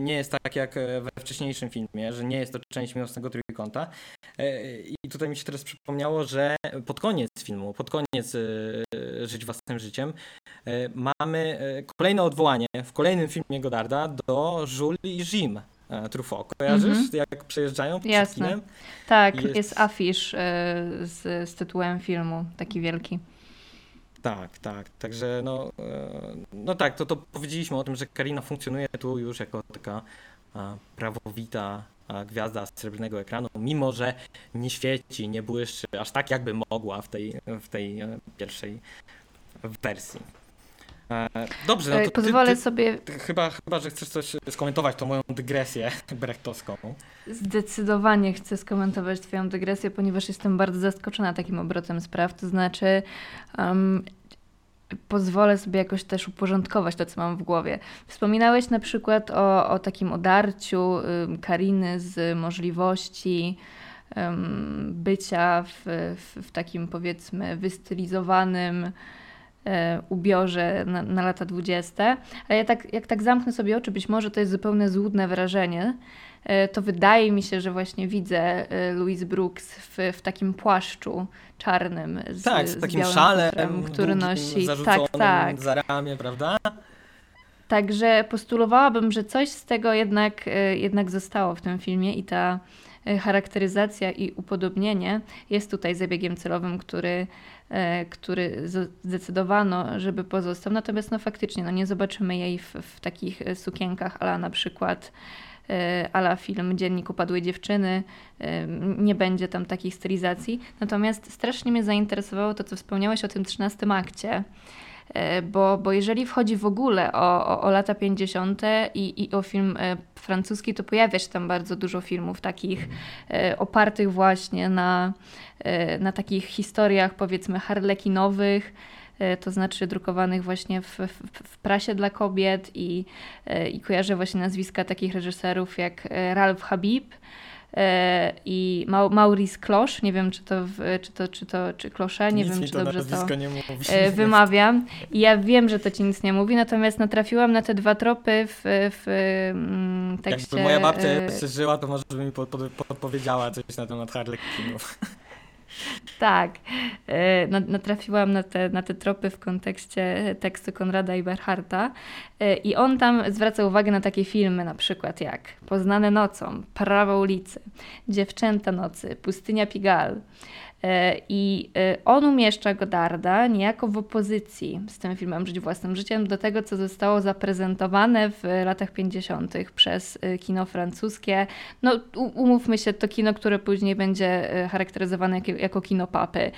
nie jest, tak jak we wcześniejszym filmie, że nie jest to część Miłosnego Trójkąta. I tutaj mi się teraz przypomniało, że pod koniec filmu, pod koniec Żyć własnym życiem mamy kolejne odwołanie w kolejnym filmie Godarda do Jules i Jim. Truffaut. Kojarzysz, jak przejeżdżają przed Jasne. Kinem? Tak, jest afisz z tytułem filmu, taki wielki. Tak. Także no tak, to powiedzieliśmy o tym, że Karina funkcjonuje tu już jako taka prawowita gwiazda z srebrnego ekranu, mimo że nie świeci, nie błyszczy aż tak, jakby mogła w tej pierwszej wersji. Dobrze, no to pozwolę sobie. Ty chyba, że chcesz coś skomentować, tą moją dygresję brechtowską. Zdecydowanie chcę skomentować twoją dygresję, ponieważ jestem bardzo zaskoczona takim obrotem spraw. To znaczy, pozwolę sobie jakoś też uporządkować to, co mam w głowie. Wspominałeś na przykład o takim odarciu Kariny z możliwości bycia w takim, powiedzmy, wystylizowanym ubiorze na lata 20. Ale ja tak, jak tak zamknę sobie oczy, być może to jest zupełnie złudne wrażenie, to wydaje mi się, że właśnie widzę Louise Brooks w takim płaszczu czarnym. Z takim szalem, futrem, który nosi zarzuconym za ramię, prawda? Także postulowałabym, że coś z tego jednak zostało w tym filmie i ta charakteryzacja i upodobnienie jest tutaj zabiegiem celowym, który zdecydowano, żeby pozostał. Natomiast faktycznie nie zobaczymy jej w takich sukienkach ala na przykład ala film Dziennik upadłej dziewczyny. Nie będzie tam takich stylizacji. Natomiast strasznie mnie zainteresowało to, co wspomniałeś o tym 13 akcie. Bo jeżeli chodzi w ogóle o lata 50. i o film francuski, to pojawia się tam bardzo dużo filmów takich opartych właśnie na takich historiach, powiedzmy, harlekinowych, to znaczy drukowanych właśnie w prasie dla kobiet i kojarzę właśnie nazwiska takich reżyserów jak Ralph Habib i Maurice Cloche, nie wiem czy Cloche, nie wiem czy dobrze to wymawiam. I ja wiem, że to ci nic nie mówi, natomiast natrafiłam na te dwa tropy w tekście. Jakby moja babcia jeszcze żyła, to może by mi podpowiedziała coś na temat harlekinów. Tak, natrafiłam na te tropy w kontekście tekstu Konrada Eberharta i on tam zwraca uwagę na takie filmy na przykład jak Poznane nocą, Prawo ulicy, Dziewczęta nocy, Pustynia Pigalle. I on umieszcza Godarda niejako w opozycji z tym filmem Żyć własnym życiem do tego, co zostało zaprezentowane w latach 50. przez kino francuskie. No umówmy się, to kino, które później będzie charakteryzowane jako kino papy.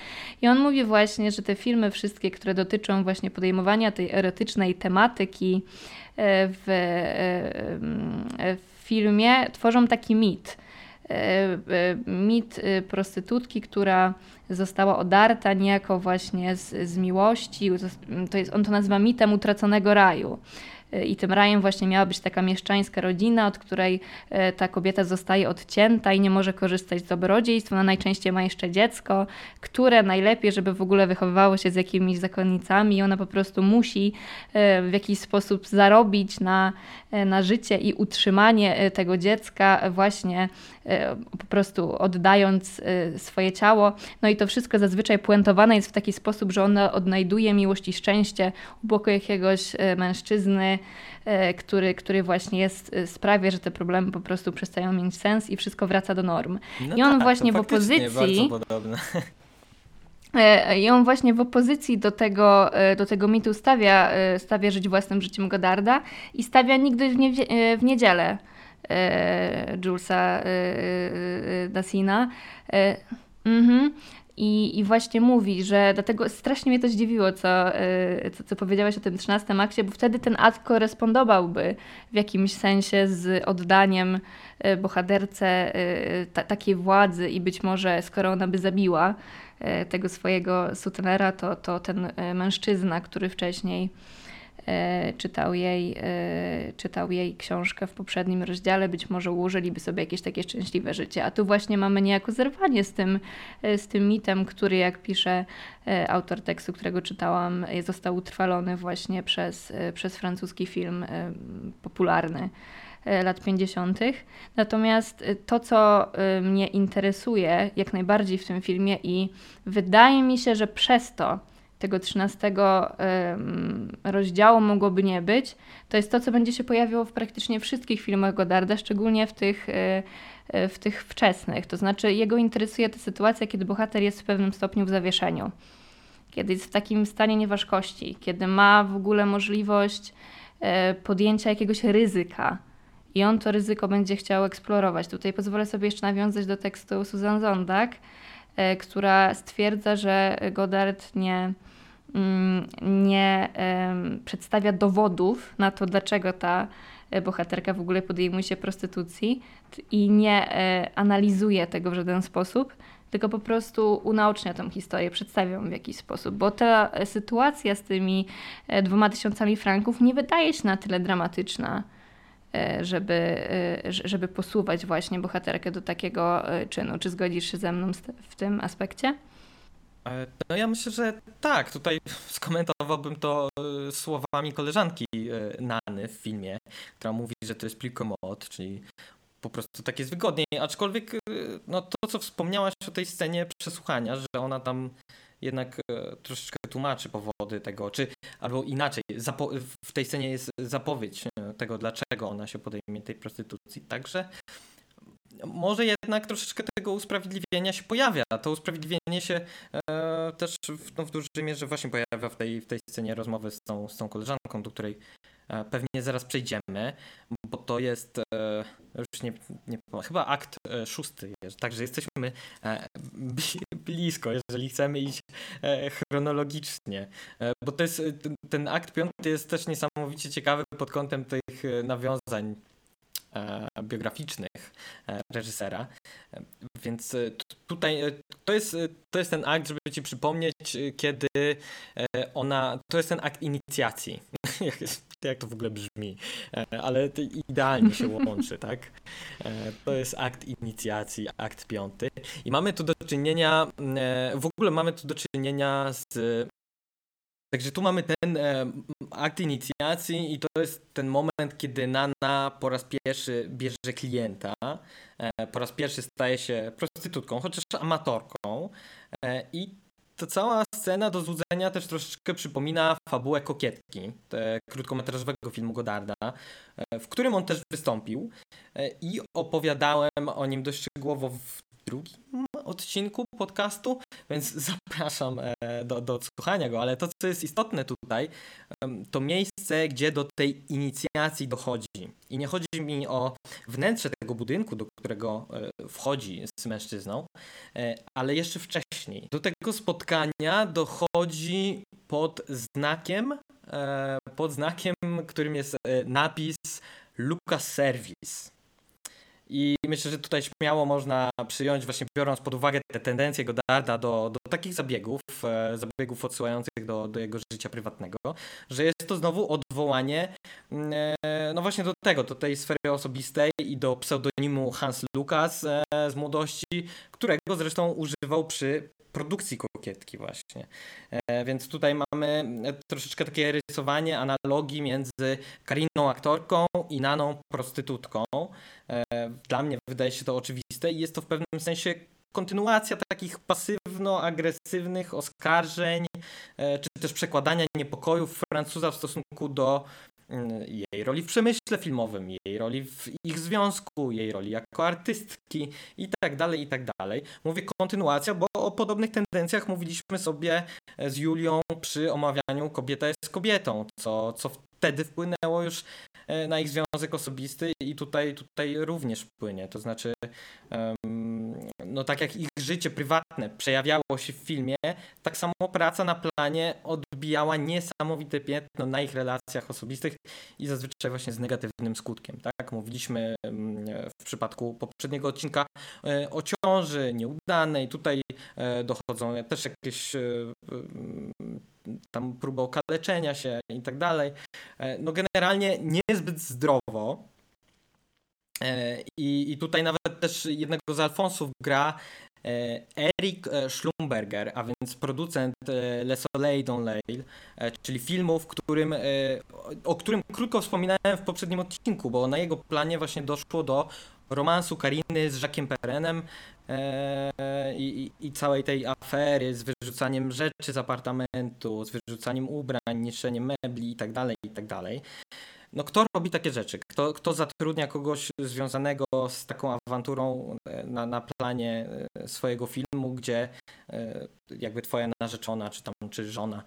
I on mówi właśnie, że te filmy wszystkie, które dotyczą właśnie podejmowania tej erotycznej tematyki w filmie, tworzą taki mit prostytutki, która została odarta niejako właśnie z miłości. On to nazywa mitem utraconego raju. I tym rajem właśnie miała być taka mieszczańska rodzina, od której ta kobieta zostaje odcięta i nie może korzystać z dobrodziejstw. Ona najczęściej ma jeszcze dziecko, które najlepiej, żeby w ogóle wychowywało się z jakimiś zakonnicami i ona po prostu musi w jakiś sposób zarobić na życie i utrzymanie tego dziecka właśnie po prostu oddając swoje ciało. No i to wszystko zazwyczaj puentowane jest w taki sposób, że ona odnajduje miłość i szczęście u boku jakiegoś mężczyzny, który właśnie sprawia, że te problemy po prostu przestają mieć sens i wszystko wraca do norm. No i on tak, właśnie w opozycji. I on właśnie w opozycji do tego mitu stawia Żyć własnym życiem Godarda i stawia Nigdy w niedzielę Julesa Dasina. I właśnie mówi, że dlatego strasznie mnie to zdziwiło, co powiedziałaś o tym 13 akcie, bo wtedy ten akt korespondowałby w jakimś sensie z oddaniem bohaterce takiej władzy i być może skoro ona by zabiła tego swojego sutnera, to ten mężczyzna, który wcześniej czytał jej książkę w poprzednim rozdziale, być może ułożyliby sobie jakieś takie szczęśliwe życie. A tu właśnie mamy niejako zerwanie z tym mitem, który, jak pisze autor tekstu, którego czytałam, został utrwalony właśnie przez francuski film popularny lat 50. Natomiast to, co mnie interesuje jak najbardziej w tym filmie i wydaje mi się, że przez to tego 13 rozdziału mogłoby nie być, to jest to, co będzie się pojawiało w praktycznie wszystkich filmach Godarda, szczególnie w tych wczesnych. To znaczy jego interesuje ta sytuacja, kiedy bohater jest w pewnym stopniu w zawieszeniu, kiedy jest w takim stanie nieważkości, kiedy ma w ogóle możliwość podjęcia jakiegoś ryzyka i on to ryzyko będzie chciał eksplorować. Tutaj pozwolę sobie jeszcze nawiązać do tekstu Susan Sontag, która stwierdza, że Godard nie przedstawia dowodów na to, dlaczego ta bohaterka w ogóle podejmuje się prostytucji i nie analizuje tego w żaden sposób, tylko po prostu unaocznia tę historię, przedstawia ją w jakiś sposób, bo ta sytuacja z tymi 2000 franków nie wydaje się na tyle dramatyczna, żeby posuwać właśnie bohaterkę do takiego czynu. Czy zgodzisz się ze mną w tym aspekcie? No ja myślę, że tak. Tutaj skomentowałbym to słowami koleżanki Nany w filmie, która mówi, że to jest plus commode, czyli po prostu tak jest wygodniej. Aczkolwiek no to, co wspomniałaś o tej scenie przesłuchania, że ona tam jednak troszeczkę tłumaczy powody tego, czy albo inaczej, w tej scenie jest zapowiedź tego, dlaczego ona się podejmie tej prostytucji. Także może jednak troszeczkę tego usprawiedliwienia się pojawia. To usprawiedliwienie się też w dużej mierze właśnie pojawia w tej scenie rozmowy z tą koleżanką, do której pewnie zaraz przejdziemy, bo to jest już nie chyba akt 6, także jesteśmy blisko, jeżeli chcemy iść chronologicznie, bo to jest, ten akt 5 jest też niesamowicie ciekawy pod kątem tych nawiązań biograficznych reżysera, więc tutaj to jest ten akt, żeby ci przypomnieć, kiedy ona, to jest ten akt inicjacji, jak to w ogóle brzmi, ale to idealnie się łączy, tak? To jest akt inicjacji, akt 5. I mamy tu do czynienia, w ogóle mamy tu do czynienia z... Także tu mamy ten akt inicjacji i to jest ten moment, kiedy Nana po raz pierwszy bierze klienta, po raz pierwszy staje się prostytutką, chociaż amatorką, i ta cała scena do złudzenia też troszeczkę przypomina fabułę Kokietki, krótkometrażowego filmu Godarda, w którym on też wystąpił i opowiadałem o nim dość szczegółowo w drugim odcinku podcastu, więc zapraszam do odsłuchania go, ale to, co jest istotne tutaj, to miejsce, gdzie do tej inicjacji dochodzi. I nie chodzi mi o wnętrze tego budynku, do którego wchodzi z mężczyzną, ale jeszcze wcześniej. Do tego spotkania dochodzi pod znakiem, którym jest napis Luca Servis. I myślę, że tutaj śmiało można przyjąć, właśnie biorąc pod uwagę te tendencje Godarda do takich zabiegów odsyłających do jego życia prywatnego, że jest to znowu odwołanie no właśnie do tej sfery osobistej i do pseudonimu Hans Lukas z młodości, którego zresztą używał przy produkcji Kokietki właśnie. Więc tutaj mamy troszeczkę takie rysowanie analogii między Kariną aktorką i Naną prostytutką. Dla mnie wydaje się to oczywiste i jest to w pewnym sensie kontynuacja takich pasywno-agresywnych oskarżeń, czy też przekładania niepokojów Francuza w stosunku do jej roli w przemyśle filmowym, jej roli w ich związku, jej roli jako artystki i tak dalej, i tak dalej. Mówię kontynuacja, bo o podobnych tendencjach mówiliśmy sobie z Julią przy omawianiu Kobieta jest kobietą, co wtedy wpłynęło już na ich związek osobisty i tutaj również wpłynie. To znaczy, no tak jak ich życie prywatne przejawiało się w filmie, tak samo praca na planie odbijała niesamowite piętno na ich relacjach osobistych i zazwyczaj właśnie z negatywnym skutkiem. Tak? Mówiliśmy w przypadku poprzedniego odcinka o ciąży nieudanej, tutaj dochodzą też jakieś tam próby okaleczenia się i tak dalej. No generalnie niezbyt zdrowo. I tutaj nawet też jednego z Alfonsów gra Erik Schlumberger, a więc producent Le Soleil dans l'Aile, czyli filmu, o którym krótko wspominałem w poprzednim odcinku, bo na jego planie właśnie doszło do romansu Kariny z Jacques'em Perenem i całej tej afery z wyrzucaniem rzeczy z apartamentu, z wyrzucaniem ubrań, niszczeniem mebli itd. No kto robi takie rzeczy? Kto zatrudnia kogoś związanego z taką awanturą na planie swojego filmu, gdzie jakby twoja narzeczona czy żona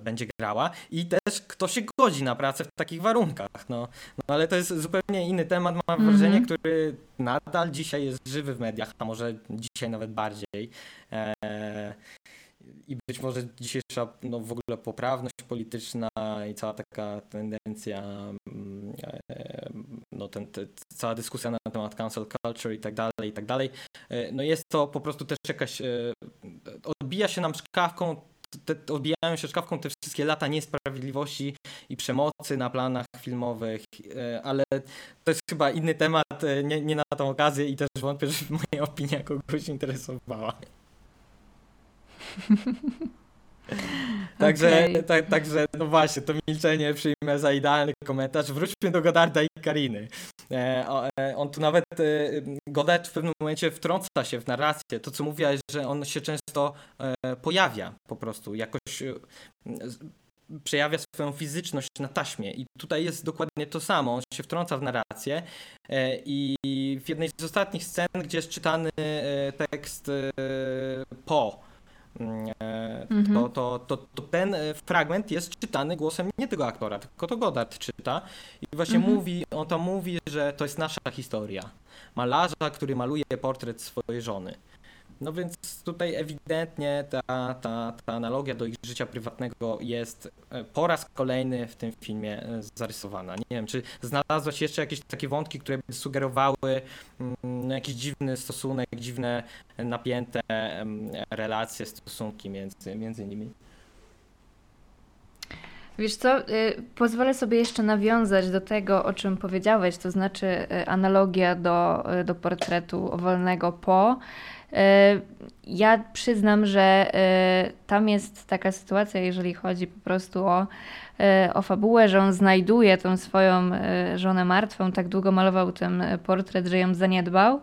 będzie grała, i też kto się godzi na pracę w takich warunkach. No ale to jest zupełnie inny temat, mam wrażenie, który nadal dzisiaj jest żywy w mediach, a może dzisiaj nawet bardziej. I być może dzisiejsza w ogóle poprawność polityczna i cała taka tendencja, cała dyskusja na temat cancel culture i tak dalej, no jest to po prostu też jakaś, odbijają się szkawką te wszystkie lata niesprawiedliwości i przemocy na planach filmowych, ale to jest chyba inny temat, nie na tą okazję, i też wątpię, że moja opinia kogoś interesowała. Także no właśnie, to milczenie przyjmę za idealny komentarz. Wróćmy do Godarda i Kariny. On tu nawet, Godard w pewnym momencie wtrąca się w narrację. To, co mówiłaś, że on się często pojawia po prostu, jakoś przejawia swoją fizyczność na taśmie, i tutaj jest dokładnie to samo, on się wtrąca w narrację, i w jednej z ostatnich scen, gdzie jest czytany tekst to ten fragment jest czytany głosem nie tego aktora, tylko to Godard czyta, i właśnie on tam mówi, że to jest nasza historia. Malarza, który maluje portret swojej żony. No więc tutaj ewidentnie ta analogia do ich życia prywatnego jest po raz kolejny w tym filmie zarysowana. Nie wiem, czy znalazłeś jeszcze jakieś takie wątki, które by sugerowały jakiś dziwny stosunek, dziwne, napięte relacje, stosunki między nimi? Wiesz co, pozwolę sobie jeszcze nawiązać do tego, o czym powiedziałeś, to znaczy analogia do portretu Wolnego po. Ja przyznam, że tam jest taka sytuacja, jeżeli chodzi po prostu o fabułę, że on znajduje tą swoją żonę martwą, tak długo malował ten portret, że ją zaniedbał,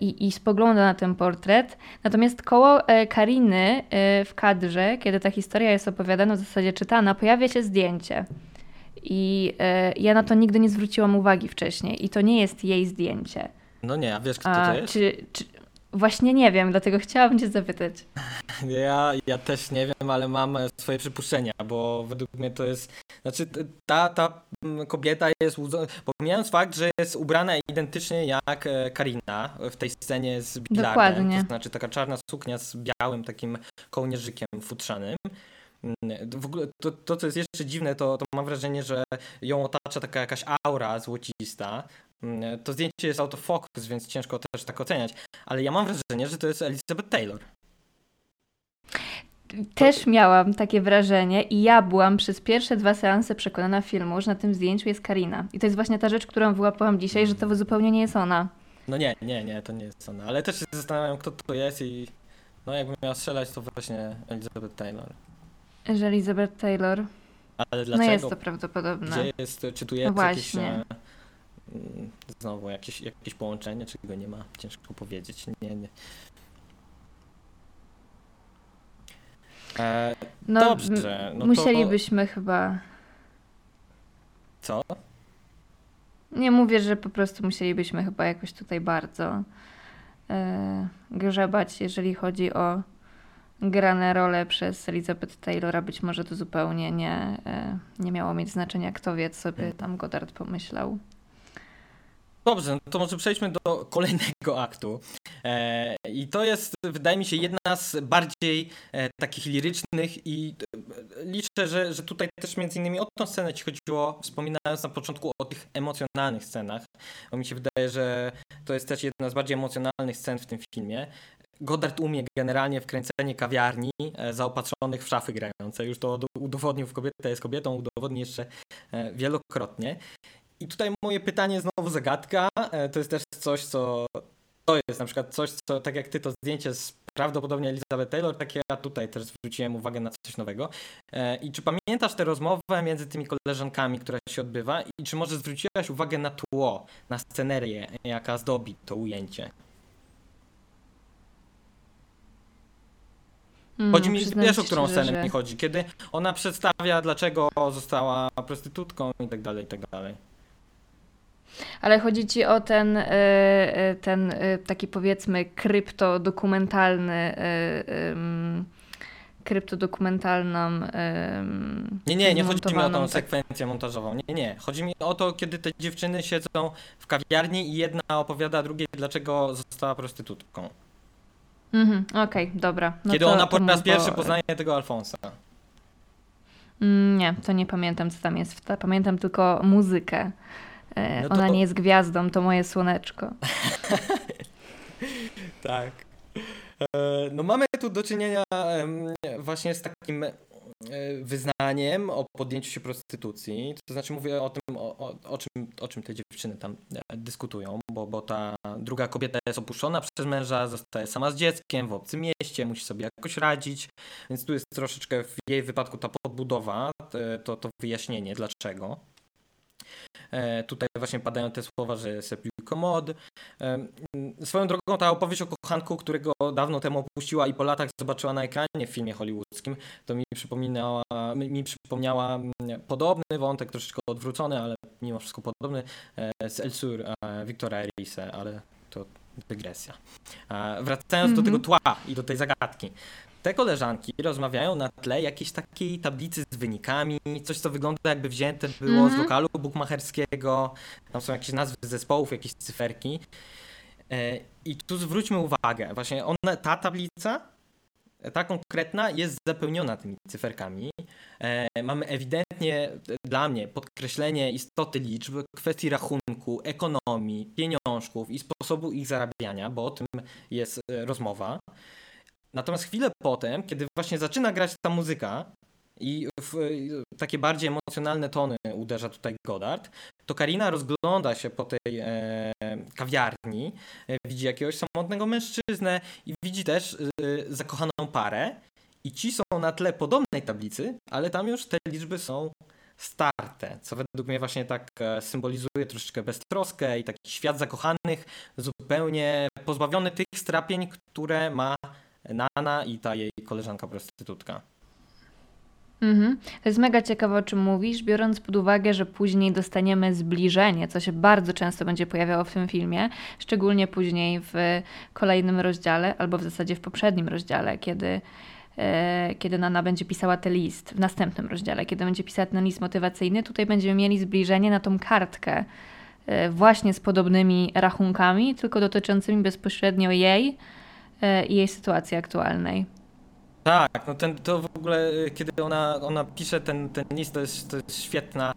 i spogląda na ten portret. Natomiast koło Kariny w kadrze, kiedy ta historia jest opowiadana, w zasadzie czytana, pojawia się zdjęcie. I ja na to nigdy nie zwróciłam uwagi wcześniej, i to nie jest jej zdjęcie. No nie, a wiesz, kto to jest? Właśnie nie wiem, dlatego chciałabym cię zapytać. Ja też nie wiem, ale mam swoje przypuszczenia, bo według mnie to jest... Znaczy ta kobieta jest... Pomijając fakt, że jest ubrana identycznie jak Karina w tej scenie z bilarem. Dokładnie. To znaczy taka czarna suknia z białym takim kołnierzykiem futrzanym. W ogóle to co jest jeszcze dziwne, to mam wrażenie, że ją otacza taka jakaś aura złocista. To zdjęcie jest autofocus, więc ciężko też tak oceniać, ale ja mam wrażenie, że to jest Elizabeth Taylor. Też miałam takie wrażenie, i ja byłam przez pierwsze 2 seanse przekonana filmu, że na tym zdjęciu jest Karina. I to jest właśnie ta rzecz, którą wyłapałam dzisiaj, że to zupełnie nie jest ona. No nie, to nie jest ona, ale też się zastanawiam, kto to jest, i no jakbym miała strzelać, to właśnie Elizabeth Taylor. Że Elizabeth Taylor. Ale dlaczego? No jest to prawdopodobne. Gdzie jest, czy tu jest jakieś... Znowu jakieś połączenie, czy go nie ma? Ciężko powiedzieć. Nie. Dobrze. Musielibyśmy chyba... Co? Nie mówię, że po prostu musielibyśmy chyba jakoś tutaj bardzo grzebać, jeżeli chodzi o grane role przez Elizabeth Taylora. Być może to zupełnie nie miało mieć znaczenia, kto wie, co sobie tam Godard pomyślał. Dobrze, no to może przejdźmy do kolejnego aktu, I to jest, wydaje mi się, jedna z bardziej takich lirycznych i liczę, że tutaj też między innymi o tą scenę ci chodziło, wspominając na początku o tych emocjonalnych scenach, bo mi się wydaje, że to jest też jedna z bardziej emocjonalnych scen w tym filmie. Godard umie generalnie wkręcenie kawiarni zaopatrzonych w szafy grające. Już to udowodnił w Kobieta jest kobietą, udowodni jeszcze wielokrotnie. I tutaj moje pytanie, znowu zagadka, to jest też coś, co... To jest na przykład coś, co tak jak ty to zdjęcie z prawdopodobnie Elizabeth Taylor, tak ja tutaj też zwróciłem uwagę na coś nowego. I czy pamiętasz tę rozmowę między tymi koleżankami, która się odbywa i czy może zwróciłaś uwagę na tło, na scenerię, jaka zdobi to ujęcie? Chodzi mi, wiesz, o którą scenę mi chodzi, kiedy ona przedstawia, dlaczego została prostytutką i tak dalej, i tak dalej. Ale chodzi ci o ten taki, powiedzmy, kryptodokumentalną... Nie chodzi mi o tą sekwencję montażową. Nie. Chodzi mi o to, kiedy te dziewczyny siedzą w kawiarni i jedna opowiada drugiej, dlaczego została prostytutką. Mhm, okej, dobra. No kiedy to, ona po raz pierwszy poznaje tego Alfonsa. Nie, to nie pamiętam, co tam jest. Pamiętam tylko muzykę. No to... Ona nie jest gwiazdą, to moje słoneczko. Tak. No mamy tu do czynienia właśnie z takim wyznaniem o podjęciu się prostytucji. To znaczy mówię o tym, o czym te dziewczyny tam dyskutują, bo ta druga kobieta jest opuszczona przez męża, zostaje sama z dzieckiem w obcym mieście, musi sobie jakoś radzić. Więc tu jest troszeczkę w jej wypadku ta podbudowa, to wyjaśnienie dlaczego. Tutaj właśnie padają te słowa, że se pił komod. Swoją drogą ta opowieść o kochanku, którego dawno temu opuściła i po latach zobaczyła na ekranie w filmie hollywoodzkim, to mi przypomniała podobny wątek, troszeczkę odwrócony, ale mimo wszystko podobny, z El Sur Victora Erice, ale to dygresja. Wracając do tego tła i do tej zagadki. Te koleżanki rozmawiają na tle jakiejś takiej tablicy z wynikami, coś co wygląda jakby wzięte było z lokalu bukmacherskiego, tam są jakieś nazwy zespołów, jakieś cyferki. I tu zwróćmy uwagę, właśnie ta tablica, ta konkretna jest zapełniona tymi cyferkami. Mamy ewidentnie dla mnie podkreślenie istoty liczb, kwestii rachunku, ekonomii, pieniążków i sposobu ich zarabiania, bo o tym jest rozmowa. Natomiast chwilę potem, kiedy właśnie zaczyna grać ta muzyka i w takie bardziej emocjonalne tony uderza tutaj Godard, to Karina rozgląda się po tej kawiarni, widzi jakiegoś samotnego mężczyznę i widzi też zakochaną parę i ci są na tle podobnej tablicy, ale tam już te liczby są starte, co według mnie właśnie tak symbolizuje troszeczkę beztroskę i taki świat zakochanych, zupełnie pozbawiony tych strapień, które ma Nana i ta jej koleżanka prostytutka. To jest mega ciekawe, o czym mówisz, biorąc pod uwagę, że później dostaniemy zbliżenie, co się bardzo często będzie pojawiało w tym filmie, szczególnie później w kolejnym rozdziale, albo w zasadzie w poprzednim rozdziale, kiedy Nana będzie pisała ten list, w następnym rozdziale, kiedy będzie pisała ten list motywacyjny, tutaj będziemy mieli zbliżenie na tą kartkę, właśnie z podobnymi rachunkami, tylko dotyczącymi bezpośrednio jej, i jej sytuacji aktualnej. Tak, no to w ogóle, kiedy ona pisze ten list, to jest świetna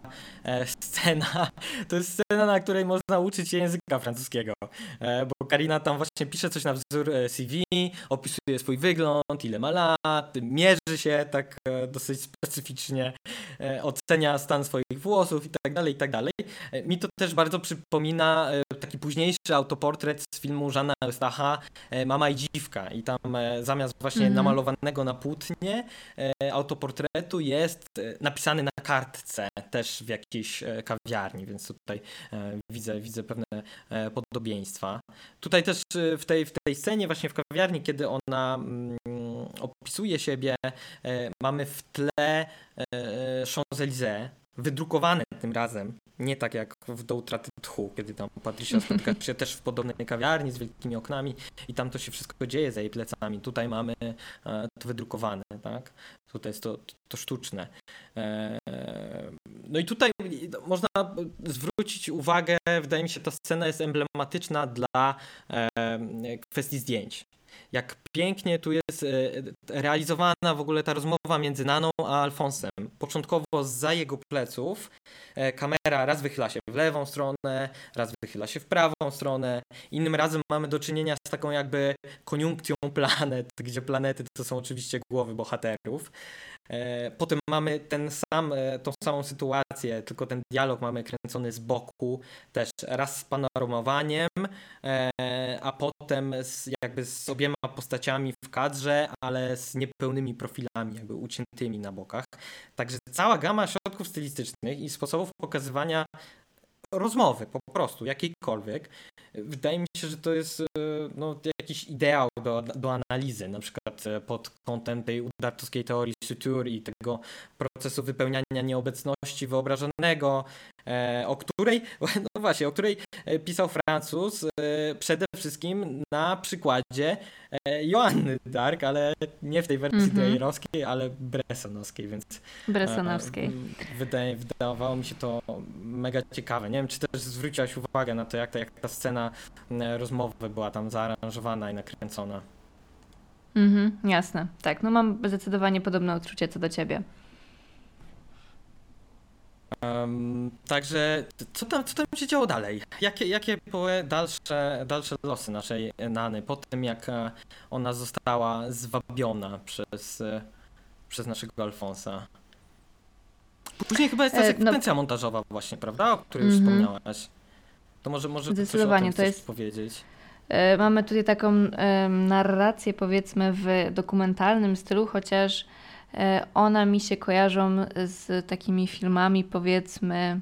scena. To jest scena, na której można uczyć się języka francuskiego, bo Karina tam właśnie pisze coś na wzór CV, opisuje swój wygląd, ile ma lat, mierzy się tak dosyć specyficznie, ocenia stan swoich włosów i tak dalej, i tak dalej. Mi to też bardzo przypomina taki późniejszy autoportret z filmu Jeana Eustacha Mama i dziwka i tam zamiast właśnie namalowanego na płótnie autoportretu jest napisany na kartce też w jakiejś kawiarni, więc tutaj widzę pewne podobieństwa. Tutaj też w tej scenie właśnie w kawiarni, kiedy ona opisuje siebie, mamy w tle Champs-Élysées, wydrukowane tym razem. Nie tak jak w Do utraty tchu, kiedy tam Patrycja spotka się też w podobnej kawiarni z wielkimi oknami i tam to się wszystko dzieje za jej plecami. Tutaj mamy to wydrukowane, tak? Tutaj jest to sztuczne. No i tutaj można zwrócić uwagę, wydaje mi się, ta scena jest emblematyczna dla kwestii zdjęć. Jak pięknie tu jest realizowana w ogóle ta rozmowa między Naną a Alfonsem. Początkowo zza jego pleców kamera raz wychyla się w lewą stronę, raz wychyla się w prawą stronę. Innym razem mamy do czynienia z taką jakby koniunkcją planet, gdzie planety to są oczywiście głowy bohaterów. Potem mamy tą samą sytuację, tylko ten dialog mamy kręcony z boku, też raz z panoramowaniem, a potem jakby z obiema postaciami w kadrze, ale z niepełnymi profilami, jakby uciętymi na bokach. Także cała gama środków stylistycznych i sposobów pokazywania rozmowy, po prostu, jakiejkolwiek. Wydaje mi się, że to jest jakiś ideał do analizy, na przykład pod kątem tej udartowskiej teorii sutur i tego procesu wypełniania nieobecności wyobrażonego, o której pisał Francuz przede wszystkim na przykładzie Joanny d'Arc, ale nie w tej wersji Dreyerowskiej, ale bressonowskiej, więc wydawało mi się to mega ciekawe. Nie wiem, czy też zwróciłaś uwagę na to, jak ta scena rozmowy była tam zaaranżowana i nakręcona. Jasne, tak. No mam zdecydowanie podobne odczucie co do ciebie. Także co tam się działo dalej? Jakie były dalsze losy naszej Nany po tym, jak ona została zwabiona przez naszego Alfonsa? Później chyba jest ta sekwencja montażowa właśnie, prawda? O której już wspomniałaś. To może coś o tym chcesz powiedzieć? Mamy tutaj taką narrację, powiedzmy, w dokumentalnym stylu, chociaż ona mi się kojarzą z takimi filmami, powiedzmy,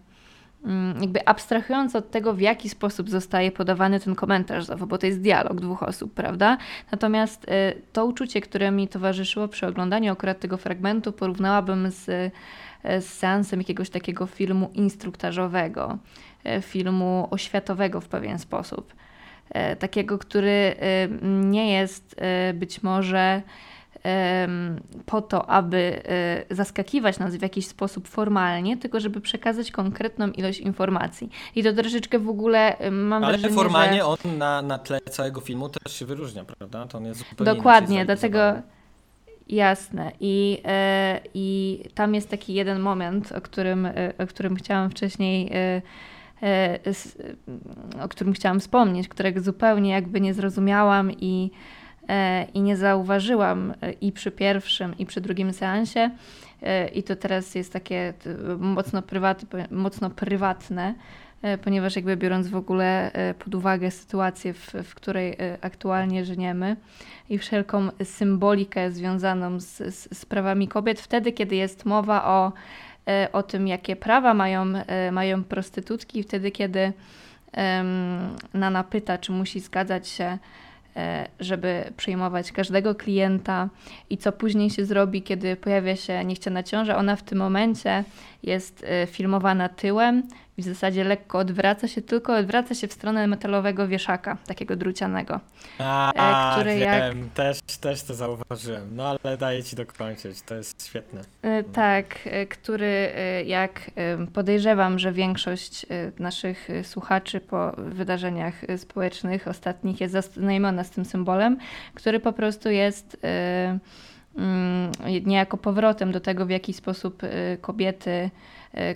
jakby abstrahując od tego, w jaki sposób zostaje podawany ten komentarz, bo to jest dialog dwóch osób, prawda? Natomiast to uczucie, które mi towarzyszyło przy oglądaniu akurat tego fragmentu, porównałabym z seansem jakiegoś takiego filmu instruktażowego, filmu oświatowego w pewien sposób. Takiego, który nie jest być może po to, aby zaskakiwać nas w jakiś sposób formalnie, tylko żeby przekazać konkretną ilość informacji. I to troszeczkę w ogóle mam wrażenie, że... Ale formalnie on na tle całego filmu też się wyróżnia, prawda? To on jest zupełnie dokładnie, dlatego... Jasne. I tam jest taki jeden moment, o którym chciałam wcześniej... o którym chciałam wspomnieć, którego zupełnie jakby nie zrozumiałam i nie zauważyłam i przy pierwszym, i przy drugim seansie. I to teraz jest takie mocno prywatne, ponieważ jakby biorąc w ogóle pod uwagę sytuację, w której aktualnie żyjemy i wszelką symbolikę związaną z prawami kobiet, wtedy kiedy jest mowa o tym, jakie prawa mają prostytutki, wtedy kiedy Nana pyta, czy musi zgadzać się, żeby przyjmować każdego klienta i co później się zrobi, kiedy pojawia się niechciana ciąża. Ona w tym momencie jest filmowana tyłem i w zasadzie lekko odwraca się w stronę metalowego wieszaka, takiego drucianego. Który wiem, jak... też to zauważyłem, no ale daję ci dokończyć, to jest świetne. Tak, który jak podejrzewam, że większość naszych słuchaczy po wydarzeniach społecznych ostatnich jest zaznajomiona z tym symbolem, który po prostu jest... niejako powrotem do tego, w jaki sposób kobiety,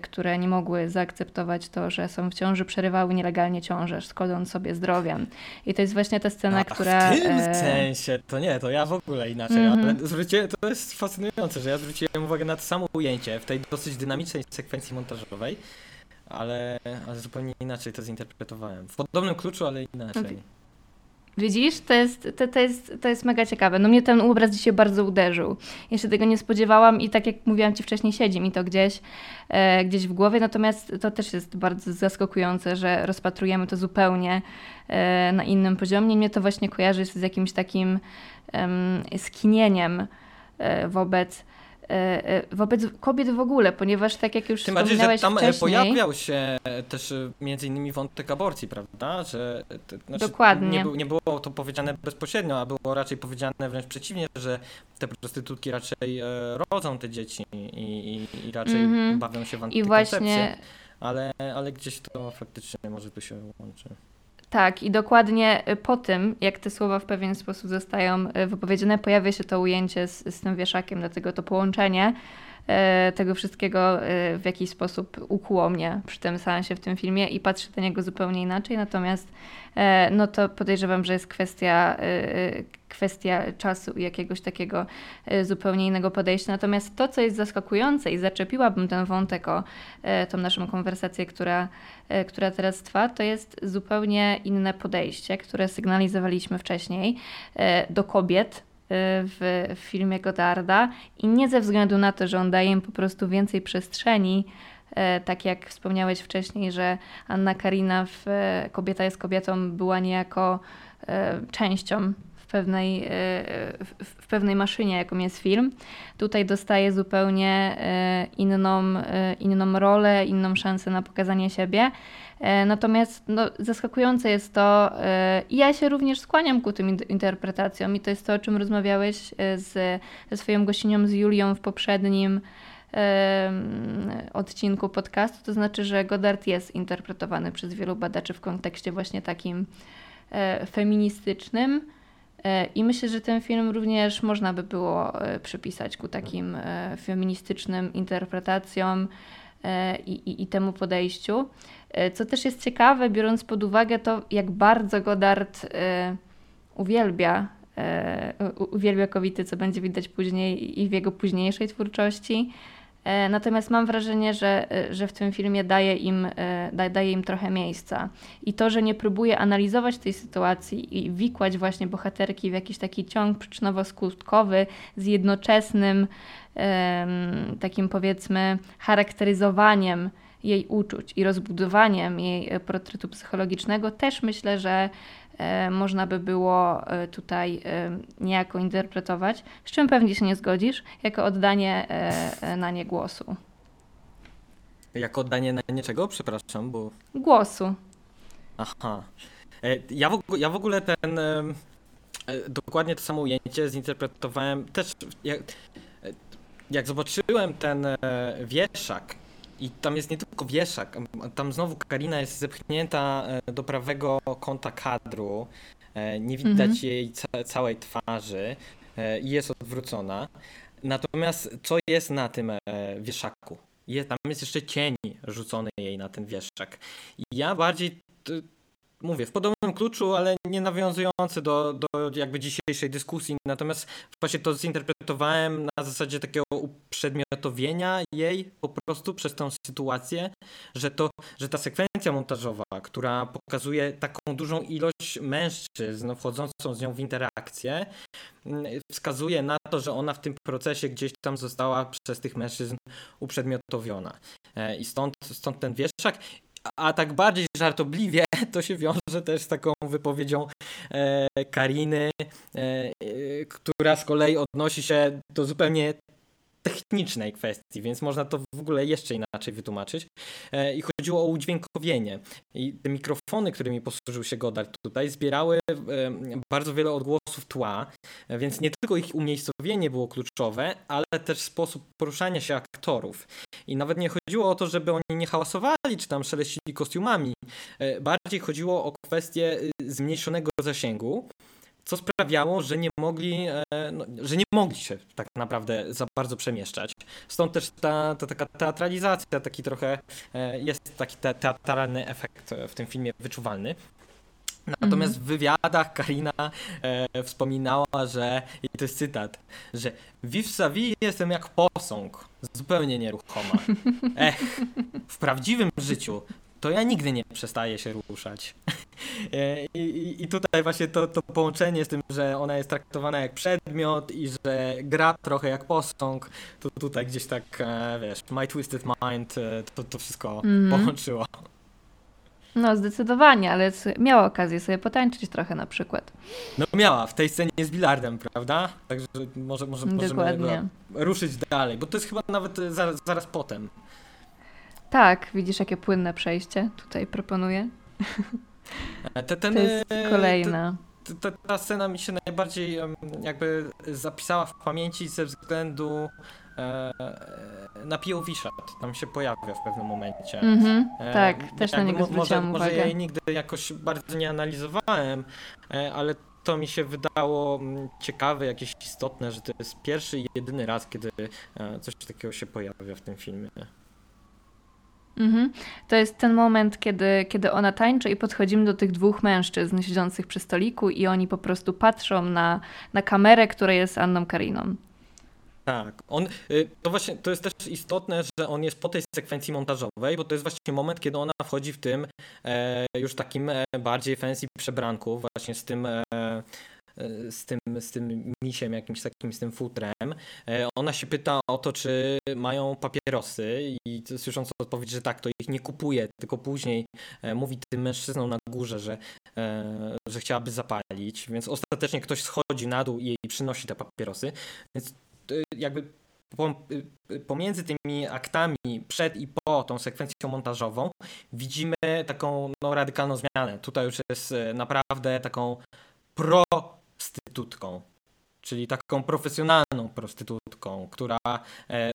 które nie mogły zaakceptować to, że są w ciąży, przerywały nielegalnie ciążę, szkodząc sobie zdrowiem. I to jest właśnie ta scena, która... w tym sensie, to nie, to ja w ogóle inaczej, ale to jest fascynujące, że ja zwróciłem uwagę na to samo ujęcie w tej dosyć dynamicznej sekwencji montażowej, ale zupełnie inaczej to zinterpretowałem. W podobnym kluczu, ale inaczej. Okay. Widzisz? To jest mega ciekawe. No mnie ten obraz dzisiaj bardzo uderzył. Ja się tego nie spodziewałam i tak jak mówiłam ci wcześniej, siedzi mi to gdzieś w głowie, natomiast to też jest bardzo zaskakujące, że rozpatrujemy to zupełnie na innym poziomie. Mnie to właśnie kojarzy z jakimś takim skinieniem wobec wobec kobiet w ogóle, ponieważ tak jak już wspominałeś wcześniej... Tam pojawiał się też między innymi wątek aborcji, prawda? Że, znaczy, dokładnie. Nie było to powiedziane bezpośrednio, a było raczej powiedziane wręcz przeciwnie, że te prostytutki raczej rodzą te dzieci i raczej bawią się w antykoncepcję. Właśnie... Ale gdzieś to faktycznie może tu się łączy. Tak, i dokładnie po tym, jak te słowa w pewien sposób zostają wypowiedziane, pojawia się to ujęcie z tym wieszakiem, dlatego to połączenie tego wszystkiego w jakiś sposób ukłuło mnie przy tym seansie w tym filmie i patrzę na niego zupełnie inaczej, natomiast no to podejrzewam, że jest kwestia czasu i jakiegoś takiego zupełnie innego podejścia. Natomiast to, co jest zaskakujące i zaczepiłabym ten wątek o tą naszą konwersację, która teraz trwa, to jest zupełnie inne podejście, które sygnalizowaliśmy wcześniej do kobiet w filmie Godarda i nie ze względu na to, że on daje im po prostu więcej przestrzeni, tak jak wspomniałeś wcześniej, że Anna Karina w Kobieta jest kobietą była niejako częścią w pewnej maszynie, jaką jest film. Tutaj dostaje zupełnie inną rolę, inną szansę na pokazanie siebie. Natomiast zaskakujące jest to, i ja się również skłaniam ku tym interpretacjom i to jest to, o czym rozmawiałeś ze swoją gościnią, z Julią w poprzednim odcinku podcastu, to znaczy, że Godard jest interpretowany przez wielu badaczy w kontekście właśnie takim feministycznym. I myślę, że ten film również można by było przypisać ku takim feministycznym interpretacjom i temu podejściu. Co też jest ciekawe, biorąc pod uwagę to, jak bardzo Godard uwielbia kobiety, co będzie widać później i w jego późniejszej twórczości. Natomiast mam wrażenie, że w tym filmie daje im trochę miejsca. I to, że nie próbuje analizować tej sytuacji i wikłać właśnie bohaterki w jakiś taki ciąg przyczynowo-skutkowy z jednoczesnym takim powiedzmy charakteryzowaniem jej uczuć i rozbudowaniem jej portretu psychologicznego, też myślę, że można by było tutaj niejako interpretować, z czym pewnie się nie zgodzisz, jako oddanie na nie głosu. Jako oddanie na nie czego? Przepraszam, bo... Głosu. Aha. Ja w ogóle ten... Dokładnie to samo ujęcie zinterpretowałem też... Jak zobaczyłem ten wieszak, i tam jest nie tylko wieszak, tam znowu Karina jest zepchnięta do prawego kąta kadru, nie widać jej całej twarzy i jest odwrócona. Natomiast co jest na tym wieszaku? Tam jest jeszcze cień rzucony jej na ten wieszak. I ja bardziej mówię w podobnym kluczu, ale nie nawiązujący do jakby dzisiejszej dyskusji. Natomiast właśnie to zinterpretowałem na zasadzie takiego uprzedmiotowienia jej po prostu przez tą sytuację, że ta sekwencja montażowa, która pokazuje taką dużą ilość mężczyzn wchodzącą z nią w interakcję, wskazuje na to, że ona w tym procesie gdzieś tam została przez tych mężczyzn uprzedmiotowiona. I stąd ten wieszak. A tak bardziej żartobliwie to się wiąże też z taką wypowiedzią Kariny, która z kolei odnosi się do zupełnie technicznej kwestii, więc można to w ogóle jeszcze inaczej wytłumaczyć. I chodziło o udźwiękowienie. I te mikrofony, którymi posłużył się Godard tutaj, zbierały bardzo wiele odgłosów tła, więc nie tylko ich umiejscowienie było kluczowe, ale też sposób poruszania się aktorów. I nawet nie chodziło o to, żeby oni nie hałasowali, czy tam szeleścili kostiumami. Bardziej chodziło o kwestię zmniejszonego zasięgu, co sprawiało, że nie mogli się tak naprawdę za bardzo przemieszczać. Stąd też ta taka teatralizacja, taki trochę jest taki teatralny efekt w tym filmie wyczuwalny. Natomiast w wywiadach Karina wspominała, że, i to jest cytat, że Vivre sa vie jestem jak posąg, zupełnie nieruchoma. Ech, w prawdziwym życiu to ja nigdy nie przestaję się ruszać. I tutaj właśnie to połączenie z tym, że ona jest traktowana jak przedmiot i że gra trochę jak posąg, to tutaj gdzieś tak, wiesz, My Twisted Mind to wszystko połączyło. No zdecydowanie, ale miała okazję sobie potańczyć trochę na przykład. No miała, w tej scenie z bilardem, prawda? Także może możemy ruszyć dalej, bo to jest chyba nawet zaraz potem. Tak, widzisz jakie płynne przejście tutaj proponuję. To jest kolejna. Ta scena mi się najbardziej jakby zapisała w pamięci ze względu na POV shot. Tam się pojawia w pewnym momencie. Mm-hmm, tak, też na niego zwróciłam uwagę. Może ja jej nigdy jakoś bardzo nie analizowałem, ale to mi się wydało ciekawe, jakieś istotne, że to jest pierwszy i jedyny raz, kiedy coś takiego się pojawia w tym filmie. Mm-hmm. To jest ten moment, kiedy ona tańczy i podchodzimy do tych dwóch mężczyzn siedzących przy stoliku i oni po prostu patrzą na kamerę, która jest Anną Kariną. Tak, to właśnie to jest też istotne, że on jest po tej sekwencji montażowej, bo to jest właśnie moment, kiedy ona wchodzi w tym już takim bardziej fancy przebranku, właśnie z tym misiem jakimś takim, z tym futrem. Ona się pyta o to, czy mają papierosy i słysząc odpowiedź, że tak, to ich nie kupuje, tylko później mówi tym mężczyznom na górze, że chciałaby zapalić, więc ostatecznie ktoś schodzi na dół i jej przynosi te papierosy. Więc jakby pomiędzy tymi aktami przed i po tą sekwencją montażową widzimy taką radykalną zmianę. Tutaj już jest naprawdę taką prostytutką, czyli taką profesjonalną prostytutką, która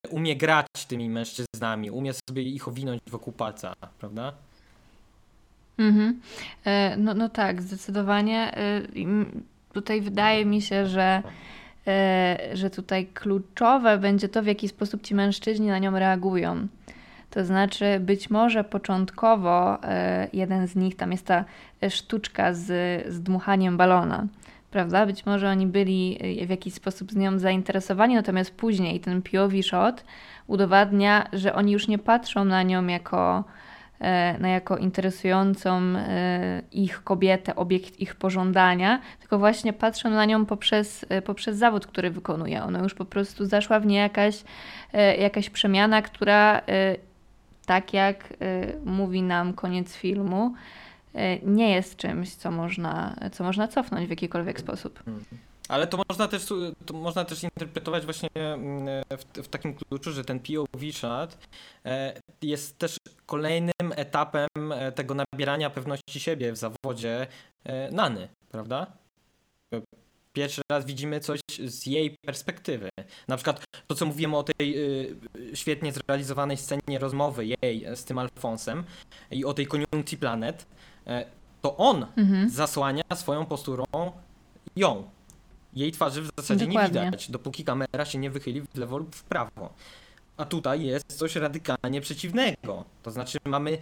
umie grać tymi mężczyznami, umie sobie ich owinąć wokół palca, prawda? Mhm. No tak, zdecydowanie. Tutaj wydaje mi się, że tutaj kluczowe będzie to, w jaki sposób ci mężczyźni na nią reagują. To znaczy być może początkowo jeden z nich, tam jest ta sztuczka z dmuchaniem balona, prawda? Być może oni byli w jakiś sposób z nią zainteresowani, natomiast później ten POV shot udowadnia, że oni już nie patrzą na nią jako interesującą ich kobietę, obiekt ich pożądania, tylko właśnie patrzą na nią poprzez zawód, który wykonuje. Ona już po prostu zaszła w niej jakaś przemiana, która tak jak mówi nam koniec filmu, nie jest czymś, co można cofnąć w jakikolwiek sposób. Ale to można też interpretować właśnie w takim kluczu, że ten POV shot jest też kolejnym etapem tego nabierania pewności siebie w zawodzie Nany, prawda? Pierwszy raz widzimy coś z jej perspektywy. Na przykład to, co mówimy o tej świetnie zrealizowanej scenie rozmowy jej z tym Alfonsem i o tej koniunkcji planet, to on zasłania swoją posturą ją. Jej twarzy w zasadzie Dokładnie. Nie widać, dopóki kamera się nie wychyli w lewo lub w prawo. A tutaj jest coś radykalnie przeciwnego. To znaczy mamy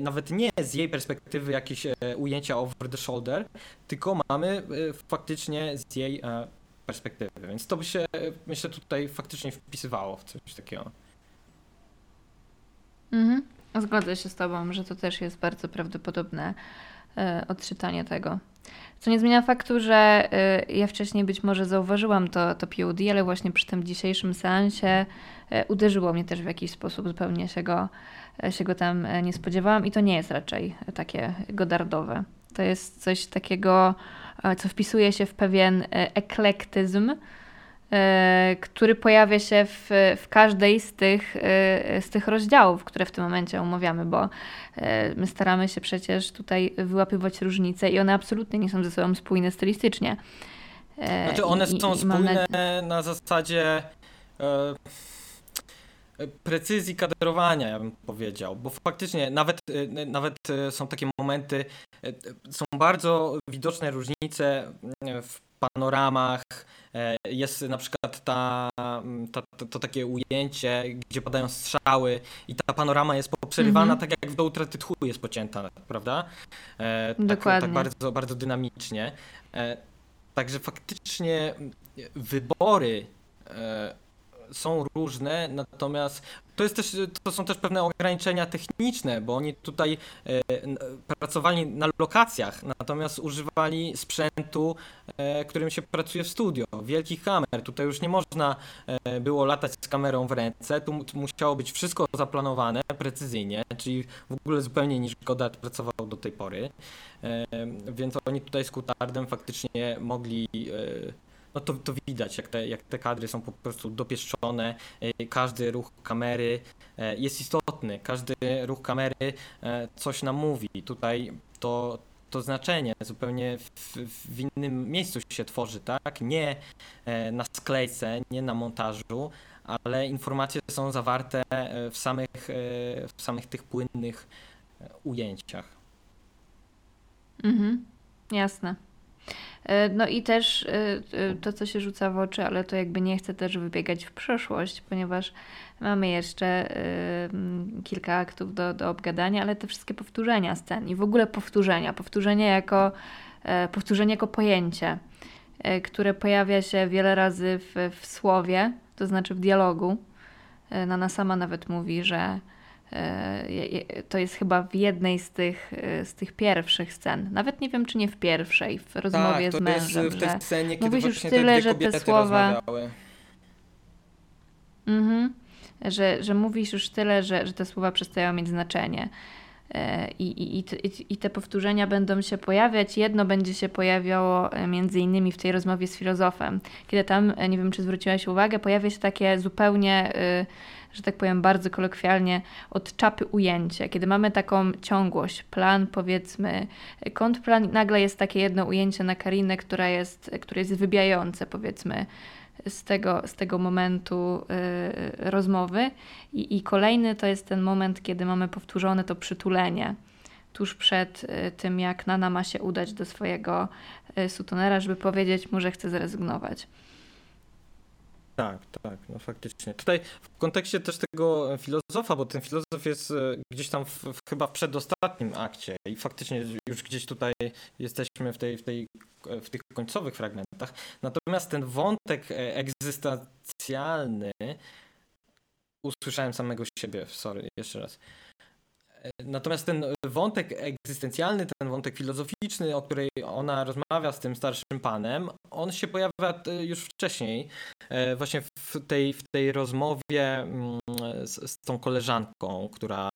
nawet nie z jej perspektywy jakieś ujęcia over the shoulder, tylko mamy faktycznie z jej perspektywy. Więc to by się, myślę, tutaj faktycznie wpisywało w coś takiego. Mhm. Zgodzę się z tobą, że to też jest bardzo prawdopodobne odczytanie tego. Co nie zmienia faktu, że ja wcześniej być może zauważyłam to POD, ale właśnie przy tym dzisiejszym seansie uderzyło mnie też w jakiś sposób, zupełnie się go tam nie spodziewałam i to nie jest raczej takie godardowe. To jest coś takiego, co wpisuje się w pewien eklektyzm, który pojawia się w każdej z tych rozdziałów, które w tym momencie omawiamy, bo my staramy się przecież tutaj wyłapywać różnice i one absolutnie nie są ze sobą spójne stylistycznie. Znaczy one są spójne na zasadzie precyzji kadrowania, ja bym powiedział, bo faktycznie nawet są takie momenty, są bardzo widoczne różnice w panoramach. Jest na przykład to takie ujęcie, gdzie padają strzały i ta panorama jest poprzerywana tak jak do utraty tchu jest pocięta, prawda? Dokładnie. Tak bardzo, bardzo dynamicznie. Także faktycznie wybory są różne, natomiast to są też pewne ograniczenia techniczne, bo oni tutaj pracowali na lokacjach, natomiast używali sprzętu, którym się pracuje w studio, wielkich kamer. Tutaj już nie można było latać z kamerą w ręce, tu musiało być wszystko zaplanowane precyzyjnie, czyli w ogóle zupełnie niż Godard pracował do tej pory, więc oni tutaj z Coutardem faktycznie mogli... No to widać, jak te kadry są po prostu dopieszczone, każdy ruch kamery jest istotny, każdy ruch kamery coś nam mówi. Tutaj to znaczenie zupełnie w innym miejscu się tworzy, tak? Nie na sklejce, nie na montażu, ale informacje są zawarte w samych tych płynnych ujęciach. Mhm, jasne. No i też to, co się rzuca w oczy, ale to jakby nie chcę też wybiegać w przyszłość, ponieważ mamy jeszcze kilka aktów do obgadania, ale te wszystkie powtórzenia scen i w ogóle powtórzenie jako pojęcie, które pojawia się wiele razy w słowie, to znaczy w dialogu. Nana sama nawet mówi, że to jest chyba w jednej z tych pierwszych scen. Nawet nie wiem, czy nie w pierwszej, w rozmowie z mężem. Tak, to jest w tej scenie, kiedy już tyle, że te słowa... Mhm. Że mówisz już tyle, że te słowa przestają mieć znaczenie. I te powtórzenia będą się pojawiać. Jedno będzie się pojawiało między innymi w tej rozmowie z filozofem. Kiedy tam, nie wiem, czy zwróciłaś uwagę, pojawia się takie zupełnie... że tak powiem bardzo kolokwialnie, od czapy ujęcie. Kiedy mamy taką ciągłość, plan powiedzmy, kontrplan, nagle jest takie jedno ujęcie na Karinę, które jest wybijające powiedzmy z tego momentu rozmowy. I kolejny to jest ten moment, kiedy mamy powtórzone to przytulenie tuż przed tym, jak Nana ma się udać do swojego sutonera, żeby powiedzieć mu, że chce zrezygnować. Tak, no faktycznie. Tutaj w kontekście też tego filozofa, bo ten filozof jest gdzieś tam chyba w przedostatnim akcie i faktycznie już gdzieś tutaj jesteśmy w tych końcowych fragmentach. Natomiast ten wątek egzystencjalny, usłyszałem samego siebie, sorry, jeszcze raz. Natomiast ten wątek egzystencjalny, ten wątek filozoficzny, o której ona rozmawia z tym starszym panem, on się pojawia już wcześniej, właśnie w tej rozmowie z tą koleżanką, która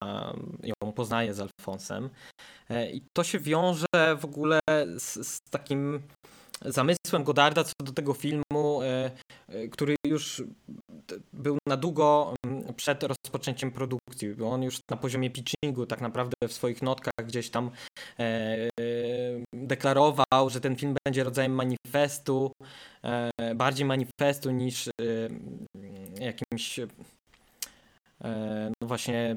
ją poznaje z Alfonsem. I to się wiąże w ogóle z takim zamysłem Godarda co do tego filmu, który już był na długo przed rozpoczęciem produkcji, bo on już na poziomie pitchingu tak naprawdę w swoich notkach gdzieś tam deklarował, że ten film będzie rodzajem manifestu, bardziej manifestu niż jakimś no właśnie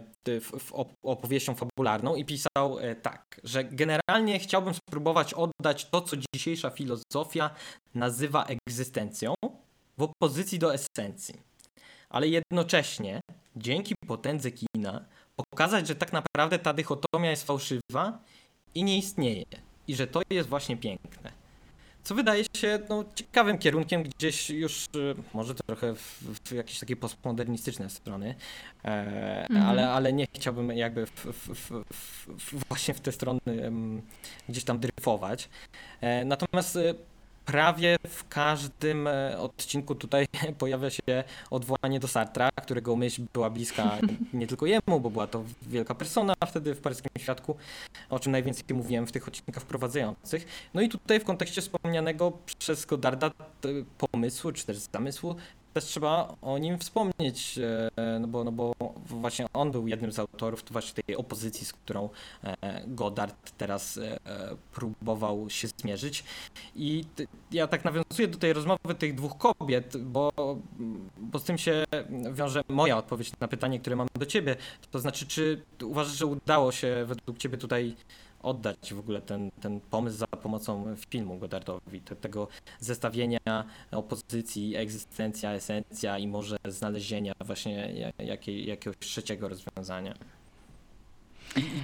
opowieścią fabularną i pisał tak, że generalnie chciałbym spróbować oddać to, co dzisiejsza filozofia nazywa egzystencją w opozycji do esencji, ale jednocześnie dzięki potędze kina pokazać, że tak naprawdę ta dychotomia jest fałszywa i nie istnieje i że to jest właśnie piękne. Co wydaje się ciekawym kierunkiem, gdzieś już może trochę w jakieś takie postmodernistyczne strony, ale nie chciałbym jakby właśnie w te strony gdzieś tam dryfować. Natomiast prawie w każdym odcinku tutaj pojawia się odwołanie do Sartra, którego myśl była bliska nie tylko jemu, bo była to wielka persona wtedy w paryskim świadku, o czym najwięcej mówiłem w tych odcinkach wprowadzających. No i tutaj w kontekście wspomnianego przez Godarda pomysłu, czy też zamysłu, też trzeba o nim wspomnieć, no bo właśnie on był jednym z autorów właśnie tej opozycji, z którą Godard teraz próbował się zmierzyć. I ja tak nawiązuję do tej rozmowy tych dwóch kobiet, bo z tym się wiąże moja odpowiedź na pytanie, które mam do ciebie. To znaczy, czy uważasz, że udało się według ciebie tutaj oddać w ogóle ten pomysł za pomocą filmu Godardowi, tego zestawienia opozycji, egzystencja, esencja i może znalezienia właśnie jakiegoś trzeciego rozwiązania.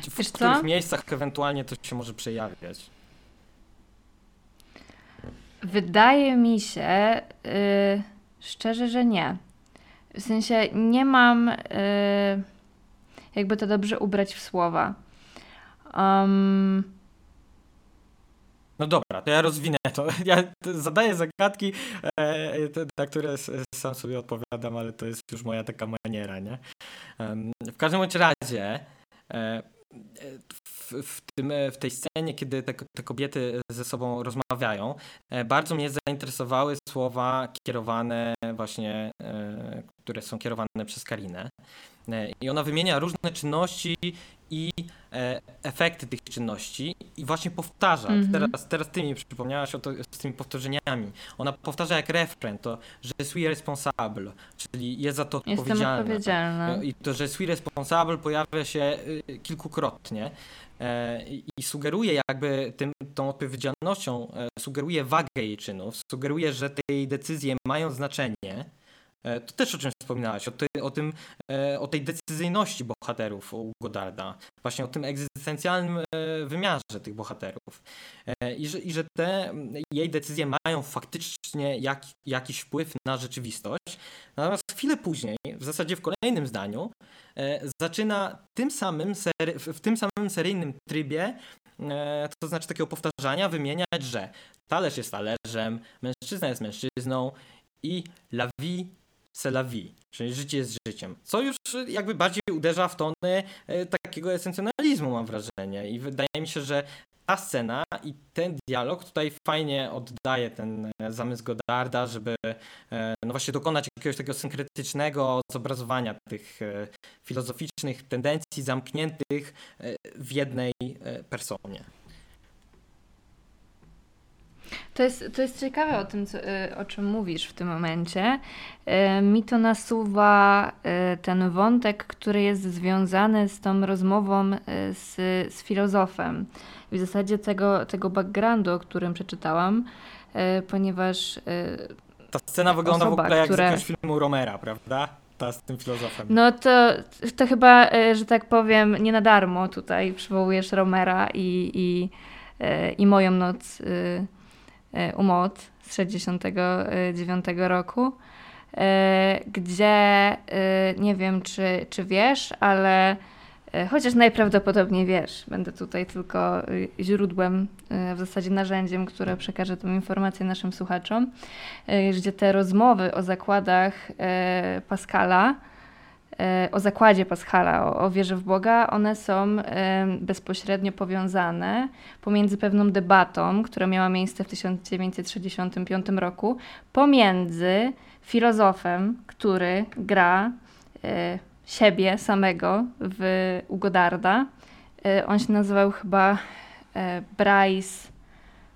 I w których miejscach ewentualnie to się może przejawiać? Wydaje mi się szczerze, że nie. W sensie nie mam, jakby to dobrze ubrać w słowa. No dobra, to ja rozwinę to. Ja zadaję zagadki, na które sam sobie odpowiadam, ale to jest już moja taka maniera, nie? W każdym bądź razie w tej scenie, kiedy te kobiety ze sobą rozmawiają, bardzo mnie zainteresowały słowa kierowane właśnie, które są kierowane przez Karinę. I ona wymienia różne czynności i efekty tych czynności i właśnie powtarza. Mm-hmm. Teraz ty mi przypomniałaś o to z tymi powtórzeniami. Ona powtarza jak refren to, że suis responsable, czyli jest za to odpowiedzialna. I to, że suis responsable pojawia się kilkukrotnie i sugeruje jakby tą odpowiedzialnością, sugeruje wagę jej czynów, sugeruje, że te jej decyzje mają znaczenie. To też o czym wspominałaś, o tej decyzyjności bohaterów u Godarda, właśnie o tym egzystencjalnym wymiarze tych bohaterów i że te jej decyzje mają faktycznie jakiś wpływ na rzeczywistość. Natomiast chwilę później, w zasadzie w kolejnym zdaniu, zaczyna w tym samym seryjnym trybie, to znaczy takiego powtarzania, wymieniać, że talerz jest talerzem, mężczyzna jest mężczyzną, i la vie, c'est la vie, czyli życie jest życiem, co już jakby bardziej uderza w tony takiego esencjonalizmu, mam wrażenie, i wydaje mi się, że ta scena i ten dialog tutaj fajnie oddaje ten zamysł Godarda, żeby no właśnie dokonać jakiegoś takiego synkretycznego zobrazowania tych filozoficznych tendencji zamkniętych w jednej personie. To jest ciekawe o tym, o czym mówisz w tym momencie. Mi to nasuwa ten wątek, który jest związany z tą rozmową z filozofem. I w zasadzie tego backgroundu, o którym przeczytałam, ponieważ... Ta scena wygląda w ogóle jak z jakiegoś filmu Romera, prawda? Ta z tym filozofem. No to chyba, że tak powiem, nie na darmo tutaj przywołujesz Romera i Moją noc... Umot z 1969 roku, gdzie nie wiem, czy wiesz, ale chociaż najprawdopodobniej wiesz, będę tutaj tylko źródłem, w zasadzie narzędziem, które przekaże tą informację naszym słuchaczom, gdzie te rozmowy o zakładach Pascala, o zakładzie Pascala, o wierze w Boga, one są bezpośrednio powiązane pomiędzy pewną debatą, która miała miejsce w 1965 roku, pomiędzy filozofem, który gra siebie samego u Godarda. On się nazywał chyba Bryce.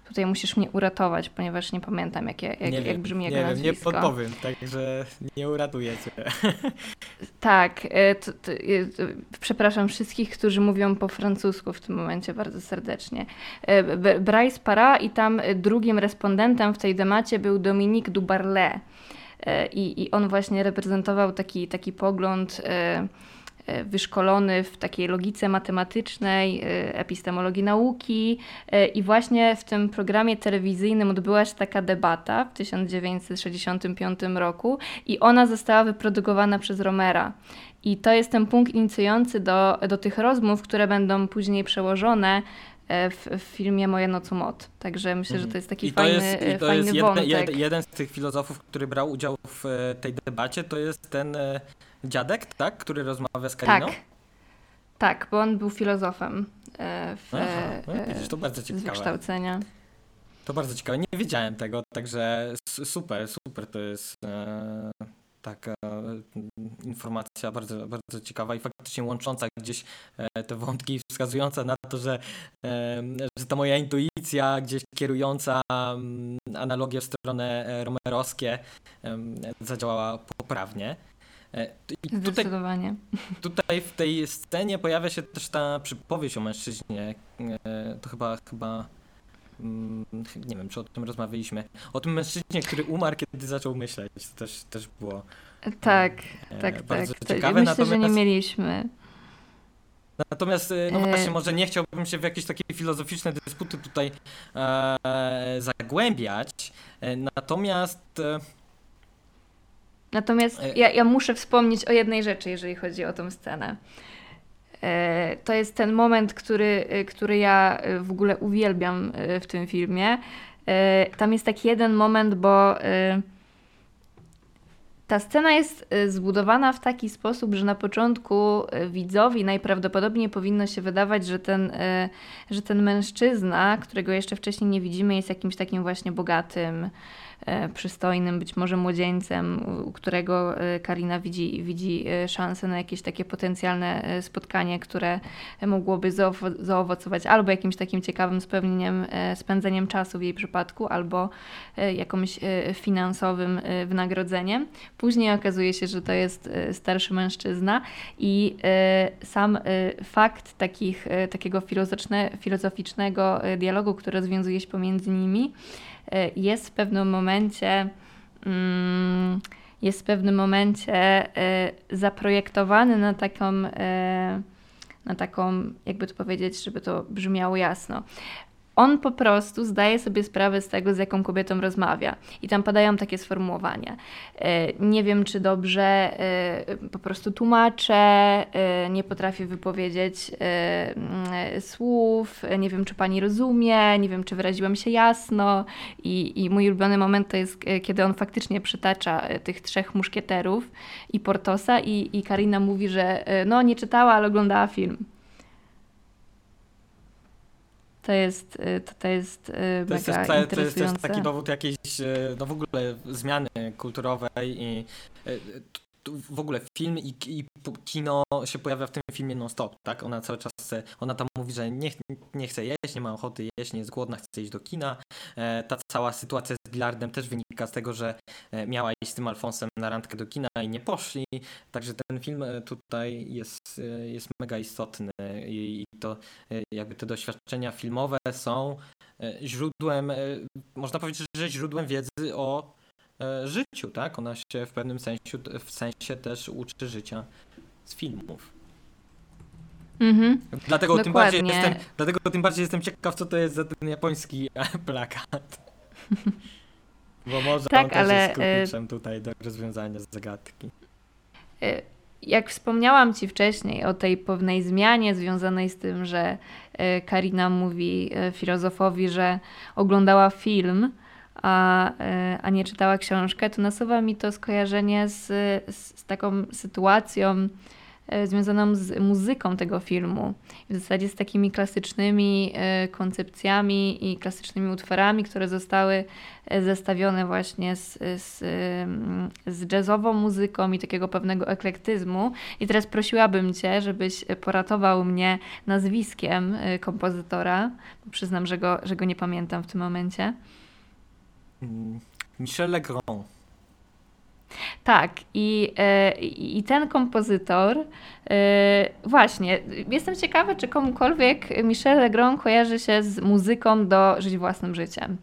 Tutaj musisz mnie uratować, ponieważ nie pamiętam, jak brzmi jego nazwisko. Nie podpowiem, także nie uratuję cię. Tak, przepraszam wszystkich, którzy mówią po francusku w tym momencie bardzo serdecznie. Bryce Para i tam drugim respondentem w tej demacie był Dominique Dubarlet. I on właśnie reprezentował taki pogląd... wyszkolony w takiej logice matematycznej, epistemologii nauki, i właśnie w tym programie telewizyjnym odbyła się taka debata w 1965 roku i ona została wyprodukowana przez Romera. I to jest ten punkt inicjujący do tych rozmów, które będą później przełożone w filmie Moja noc u Mod. Także myślę, że to jest taki fajny wątek. Jeden z tych filozofów, który brał udział w tej debacie, to jest ten dziadek, tak? Który rozmawia z Kariną? Tak, bo on był filozofem to bardzo ciekawe. Z wykształcenia. To bardzo ciekawe, nie wiedziałem tego, także super to jest taka informacja bardzo, bardzo ciekawa i faktycznie łącząca gdzieś te wątki, wskazująca na to, że ta moja intuicja gdzieś kierująca analogię w stronę romerowskie zadziałała poprawnie. I zdecydowanie. Tutaj w tej scenie pojawia się też ta przypowieść o mężczyźnie. To chyba nie wiem, czy o tym rozmawialiśmy. O tym mężczyźnie, który umarł, kiedy zaczął myśleć. To też było tak. Ciekawe. Myślę, że nie mieliśmy. Natomiast, no właśnie, może nie chciałbym się w jakieś takie filozoficzne dysputy tutaj zagłębiać. Natomiast... Natomiast ja muszę wspomnieć o jednej rzeczy, jeżeli chodzi o tą scenę. To jest ten moment, który ja w ogóle uwielbiam w tym filmie. Tam jest taki jeden moment, bo ta scena jest zbudowana w taki sposób, że na początku widzowi najprawdopodobniej powinno się wydawać, że ten mężczyzna, którego jeszcze wcześniej nie widzimy, jest jakimś takim właśnie bogatym, przystojnym, być może młodzieńcem, u którego Karina widzi szansę na jakieś takie potencjalne spotkanie, które mogłoby zaowocować albo jakimś takim ciekawym spędzeniem czasu w jej przypadku, albo jakimś finansowym wynagrodzeniem. Później okazuje się, że to jest starszy mężczyzna i sam fakt takiego filozoficznego dialogu, który rozwiązuje się pomiędzy nimi, jest w pewnym momencie zaprojektowany na taką, jakby to powiedzieć, żeby to brzmiało jasno. On po prostu zdaje sobie sprawę z tego, z jaką kobietą rozmawia. I tam padają takie sformułowania. Nie wiem, czy dobrze po prostu tłumaczę, nie potrafię wypowiedzieć słów, nie wiem, czy pani rozumie, nie wiem, czy wyraziłam się jasno. I mój ulubiony moment to jest, kiedy on faktycznie przytacza tych trzech muszkieterów i Portosa i Karina mówi, że no nie czytała, ale oglądała film. To jest też taki dowód jakiejś, no w ogóle zmiany kulturowej i w ogóle film i kino się pojawia w tym filmie non stop, tak? Ona cały czas, ona tam mówi, że nie chce jeść, nie ma ochoty jeść, nie jest głodna, chce iść do kina. Ta cała sytuacja z bilardem też wynika z tego, że miała iść z tym Alfonsem na randkę do kina i nie poszli, także ten film tutaj jest mega istotny i to jakby te doświadczenia filmowe są źródłem, można powiedzieć, że źródłem wiedzy o życiu, tak? Ona się w pewnym sensie też uczy życia z filmów. Mm-hmm. Dlatego tym bardziej jestem ciekaw, co to jest za ten japoński plakat. Bo może tak, on też jest kluczem tutaj do rozwiązania zagadki. Jak wspomniałam Ci wcześniej o tej pewnej zmianie związanej z tym, że Karina mówi filozofowi, że oglądała film, a nie czytała książkę, to nasuwa mi to skojarzenie z taką sytuacją związaną z muzyką tego filmu. W zasadzie z takimi klasycznymi koncepcjami i klasycznymi utworami, które zostały zestawione właśnie z jazzową muzyką i takiego pewnego eklektyzmu. I teraz prosiłabym Cię, żebyś poratował mnie nazwiskiem kompozytora, bo przyznam, że go nie pamiętam w tym momencie. Michel Legrand. Tak, i ten kompozytor, właśnie, jestem ciekawa, czy komukolwiek Michel Legrand kojarzy się z muzyką do Żyć własnym życiem.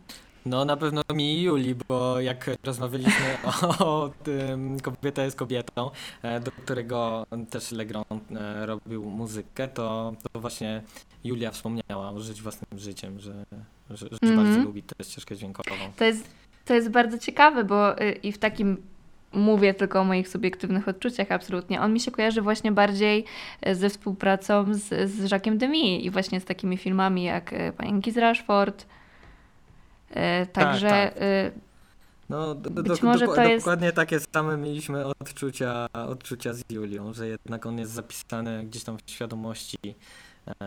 No na pewno mi i Julii, bo jak rozmawialiśmy o tym Kobieta jest kobietą, do którego też Legrand robił muzykę, to właśnie Julia wspomniała o Żyć własnym życiem, że bardzo lubi tę ścieżkę dźwiękową. To jest bardzo ciekawe, bo i w takim, mówię tylko o moich subiektywnych odczuciach absolutnie, on mi się kojarzy właśnie bardziej ze współpracą z Jacques'em Demy i właśnie z takimi filmami jak Panienki z Rashford. Także tak. No, dokładnie takie same mieliśmy odczucia z Julią, że jednak on jest zapisany gdzieś tam w świadomości,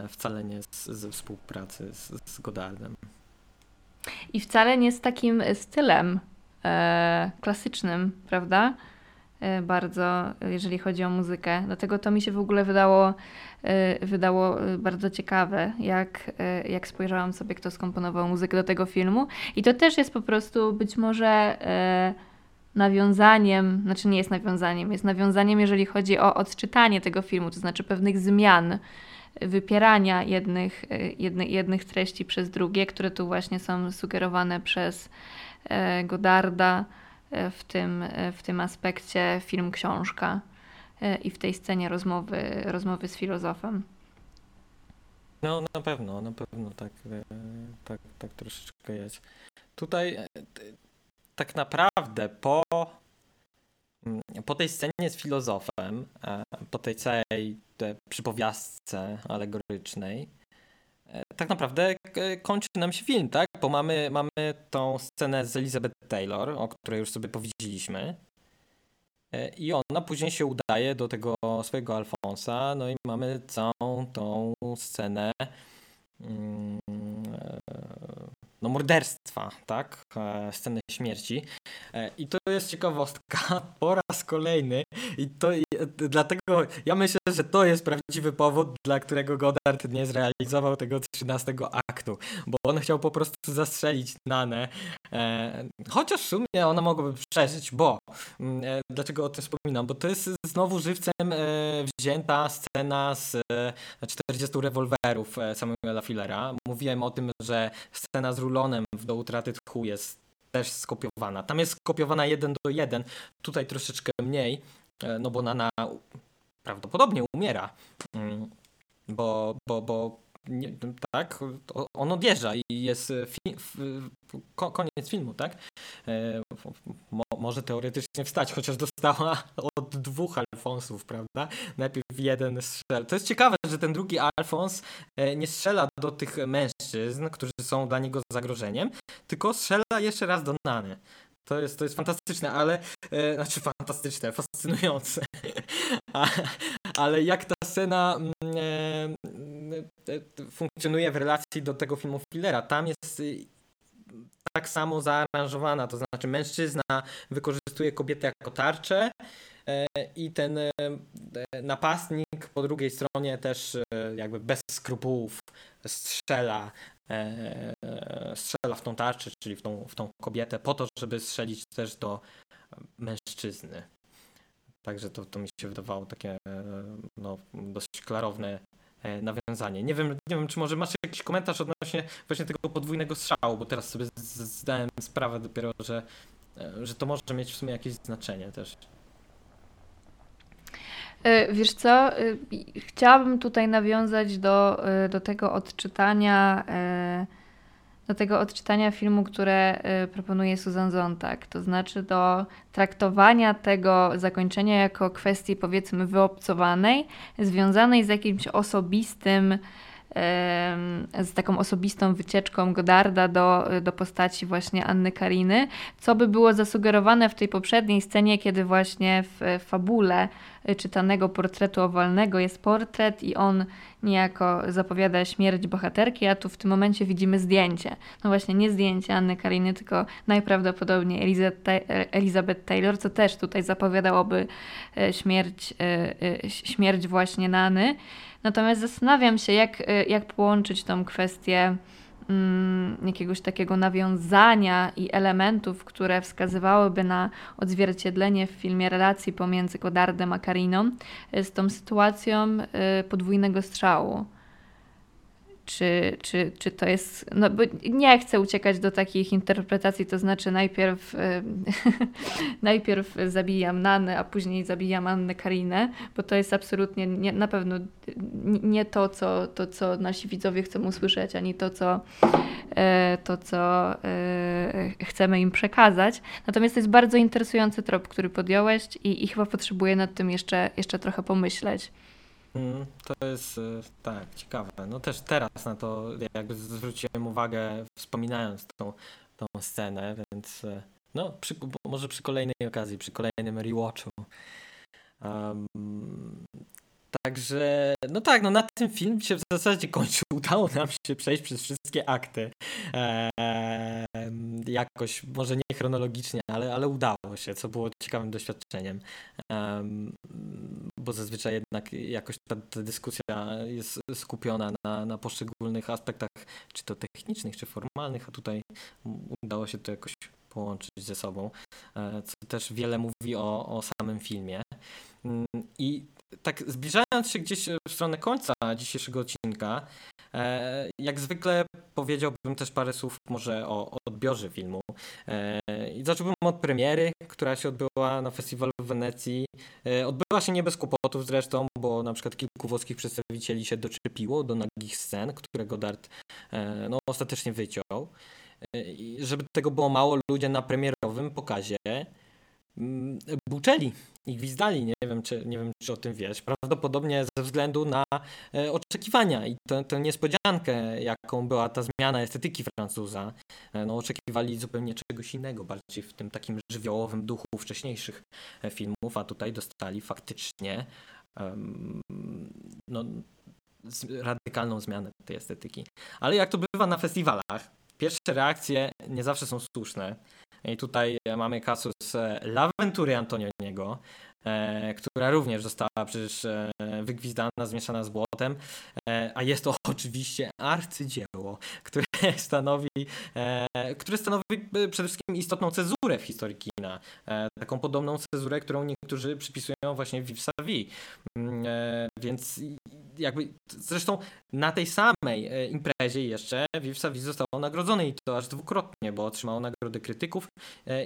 wcale nie ze współpracy z Godardem. I wcale nie z takim stylem klasycznym, prawda? Bardzo, jeżeli chodzi o muzykę. Dlatego to mi się w ogóle wydało bardzo ciekawe, jak spojrzałam sobie, kto skomponował muzykę do tego filmu. I to też jest po prostu być może nawiązaniem, znaczy nie jest nawiązaniem, jest nawiązaniem, jeżeli chodzi o odczytanie tego filmu, to znaczy pewnych zmian, wypierania jednych treści przez drugie, które tu właśnie są sugerowane przez Godarda w tym aspekcie film-książka i w tej scenie rozmowy z filozofem. No na pewno tak troszeczkę jest. Tutaj tak naprawdę po Po tej scenie jest filozofem, po tej całej przypowiastce alegorycznej. Tak naprawdę kończy nam się film, tak? Bo mamy tą scenę z Elizabeth Taylor, o której już sobie powiedzieliśmy. I ona później się udaje do tego swojego Alfonsa, no i mamy całą tą scenę no morderstwa, tak? Scenę śmierci. I to jest ciekawostka po raz kolejny. I to dlatego ja myślę, że to jest prawdziwy powód, dla którego Godard nie zrealizował tego 13 aktu, bo on chciał po prostu zastrzelić Nanę. Chociaż w sumie ona mogłaby przeżyć, bo dlaczego o tym wspominam? Bo to jest znowu żywcem wzięta scena z 40 rewolwerów Samuela Fillera. Mówiłem o tym, że scena z rulonem do utraty tchu jest też skopiowana. Tam jest skopiowana 1:1, tutaj troszeczkę mniej, no bo Nana prawdopodobnie umiera, bo nie, tak, on odjeżdża i jest koniec filmu, tak? Może teoretycznie wstać, chociaż dostała od 2 Alfonsów, prawda? Najpierw jeden strzela. To jest ciekawe, że ten drugi Alfons nie strzela do tych mężczyzn, którzy są dla niego zagrożeniem, tylko strzela jeszcze raz do Nany. To jest fantastyczne, ale... znaczy fantastyczne, fascynujące. Ale jak ta scena funkcjonuje w relacji do tego filmu Fillera. Tam jest tak samo zaaranżowana, to znaczy mężczyzna wykorzystuje kobietę jako tarczę i ten napastnik po drugiej stronie też jakby bez skrupułów strzela w tą tarczę, czyli w tą kobietę po to, żeby strzelić też do mężczyzny. Także to mi się wydawało takie no, dosyć klarowne nawiązanie. Nie wiem, czy może masz jakiś komentarz odnośnie właśnie tego podwójnego strzału, bo teraz sobie zdałem sprawę dopiero, że to może mieć w sumie jakieś znaczenie też. Wiesz co, chciałabym tutaj nawiązać do tego odczytania filmu, które proponuje Susan Sontag, to znaczy do traktowania tego zakończenia jako kwestii, powiedzmy, wyobcowanej, związanej z jakimś osobistym, z taką osobistą wycieczką Godarda do postaci właśnie Anny Kariny, co by było zasugerowane w tej poprzedniej scenie, kiedy właśnie w fabule czytanego portretu owalnego jest portret i on niejako zapowiada śmierć bohaterki, a tu w tym momencie widzimy zdjęcie. No właśnie, nie zdjęcie Anny Kariny, tylko najprawdopodobniej Elizabeth Taylor, co też tutaj zapowiadałoby śmierć właśnie Nany. Natomiast zastanawiam się, jak połączyć tą kwestię jakiegoś takiego nawiązania i elementów, które wskazywałyby na odzwierciedlenie w filmie relacji pomiędzy Godardem a Kariną z tą sytuacją podwójnego strzału. Czy to jest... No bo nie chcę uciekać do takich interpretacji, to znaczy najpierw zabijam Nanę, a później zabijam Annę Karinę, bo to jest absolutnie na pewno nie to, co nasi widzowie chcą usłyszeć, ani to, co chcemy im przekazać. Natomiast to jest bardzo interesujący trop, który podjąłeś i chyba potrzebuję nad tym jeszcze trochę pomyśleć. To jest tak ciekawe. No też teraz na to jakby zwróciłem uwagę, wspominając tą scenę, więc no może przy kolejnej okazji, przy kolejnym rewatchu. Także no tak, no na tym film się w zasadzie kończył. Udało nam się przejść przez wszystkie akty. Jakoś, może nie chronologicznie, ale udało się, co było ciekawym doświadczeniem. Bo zazwyczaj jednak jakoś ta dyskusja jest skupiona na poszczególnych aspektach, czy to technicznych, czy formalnych, a tutaj udało się to jakoś połączyć ze sobą, co też wiele mówi o samym filmie. I tak zbliżając się gdzieś w stronę końca dzisiejszego odcinka, jak zwykle powiedziałbym też parę słów może o odbiorze filmu. I zacząłbym od premiery, która się odbyła na festiwalu w Wenecji. Odbyła się nie bez kłopotów zresztą, bo na przykład kilku włoskich przedstawicieli się doczepiło do nagich scen, które Godard no, ostatecznie wyciął. I żeby tego było mało, ludzie na premierowym pokazie buczeli i gwizdali, nie wiem, czy o tym wiesz, prawdopodobnie ze względu na oczekiwania i tę niespodziankę, jaką była ta zmiana estetyki Francuza. No, oczekiwali zupełnie czegoś innego, bardziej w tym takim żywiołowym duchu wcześniejszych filmów, a tutaj dostali faktycznie radykalną zmianę tej estetyki. Ale jak to bywa na festiwalach, pierwsze reakcje nie zawsze są słuszne. I tutaj mamy kasus L'Aventury Antonioniego, która również została przecież wygwizdana, zmieszana z błotem, a jest to oczywiście arcydzieło, które stanowi przede wszystkim istotną cezurę w historii kina. Taką podobną cezurę, którą niektórzy przypisują właśnie Vivre sa vie. Więc jakby zresztą na tej samej imprezie jeszcze Vivre sa vie zostało nagrodzone i to aż dwukrotnie, bo otrzymało nagrody krytyków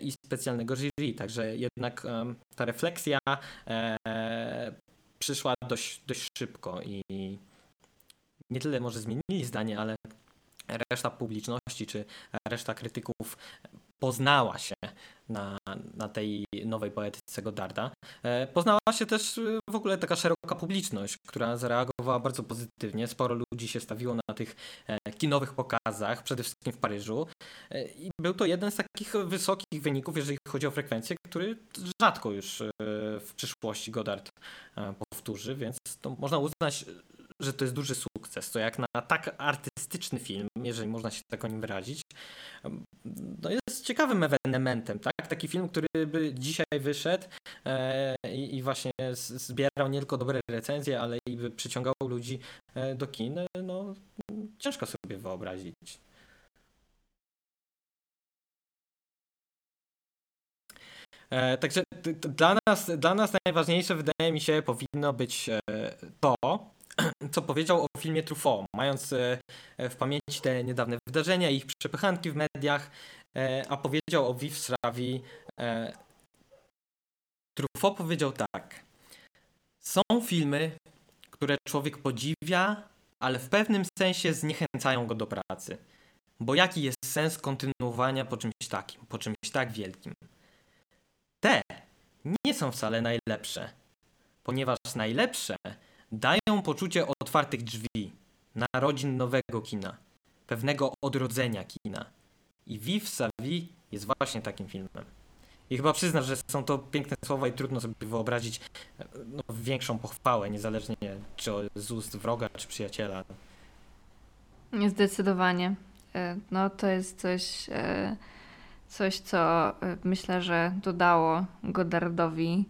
i specjalnego jury. Także jednak ta refleksja przyszła dość szybko i nie tyle może zmienili zdanie, ale reszta publiczności czy reszta krytyków poznała się na tej nowej poetyce Godarda. Poznała się też w ogóle taka szeroka publiczność, która zareagowała bardzo pozytywnie. Sporo ludzi się stawiło na tych kinowych pokazach, przede wszystkim w Paryżu. I był to jeden z takich wysokich wyników, jeżeli chodzi o frekwencję, który rzadko już w przyszłości Godard powtórzy, więc to można uznać, że to jest duży sukces, to jak na tak artystyczny film, jeżeli można się tak o nim wyrazić, no jest ciekawym ewenementem, tak? Taki film, który by dzisiaj wyszedł i właśnie zbierał nie tylko dobre recenzje, ale i by przyciągał ludzi do kin, no ciężko sobie wyobrazić. Także dla nas najważniejsze, wydaje mi się, powinno być to, co powiedział o filmie Truffaut, mając w pamięci te niedawne wydarzenia i ich przepychanki w mediach, a powiedział o Vivre sa vie. Truffaut powiedział tak: są filmy, które człowiek podziwia, ale w pewnym sensie zniechęcają go do pracy, bo jaki jest sens kontynuowania po czymś takim, po czymś tak wielkim? Te nie są wcale najlepsze, ponieważ najlepsze dają poczucie otwartych drzwi, narodzin nowego kina, pewnego odrodzenia kina. I Vivre sa vie jest właśnie takim filmem. I chyba przyznasz, że są to piękne słowa i trudno sobie wyobrazić większą pochwałę, niezależnie czy z ust wroga, czy przyjaciela. Zdecydowanie. No to jest coś, co myślę, że dodało Godardowi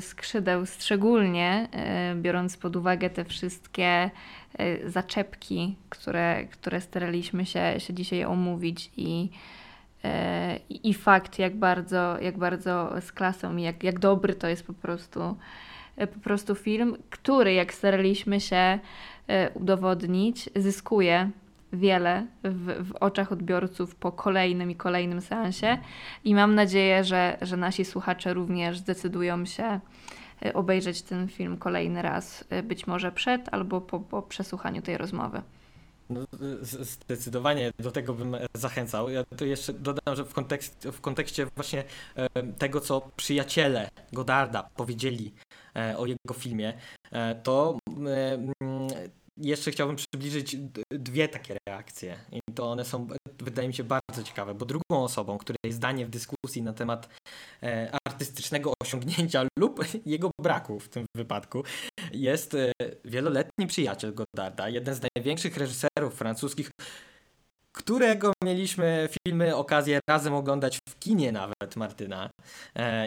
skrzydeł, szczególnie biorąc pod uwagę te wszystkie zaczepki, które staraliśmy się dzisiaj omówić i fakt, jak bardzo z klasą i jak dobry to jest po prostu film, który, jak staraliśmy się udowodnić, zyskuje wiele w oczach odbiorców po kolejnym i kolejnym seansie i mam nadzieję, że nasi słuchacze również zdecydują się obejrzeć ten film kolejny raz, być może przed albo po przesłuchaniu tej rozmowy. No, zdecydowanie do tego bym zachęcał. Ja to jeszcze dodam, że w kontekście właśnie tego, co przyjaciele Godarda powiedzieli o jego filmie, to jeszcze chciałbym przybliżyć dwie takie reakcje i to one są, wydaje mi się, bardzo ciekawe, bo drugą osobą, której zdanie w dyskusji na temat artystycznego osiągnięcia lub jego braku w tym wypadku jest wieloletni przyjaciel Godarda, jeden z największych reżyserów francuskich, którego mieliśmy filmy, okazję razem oglądać w kinie nawet, Martyna.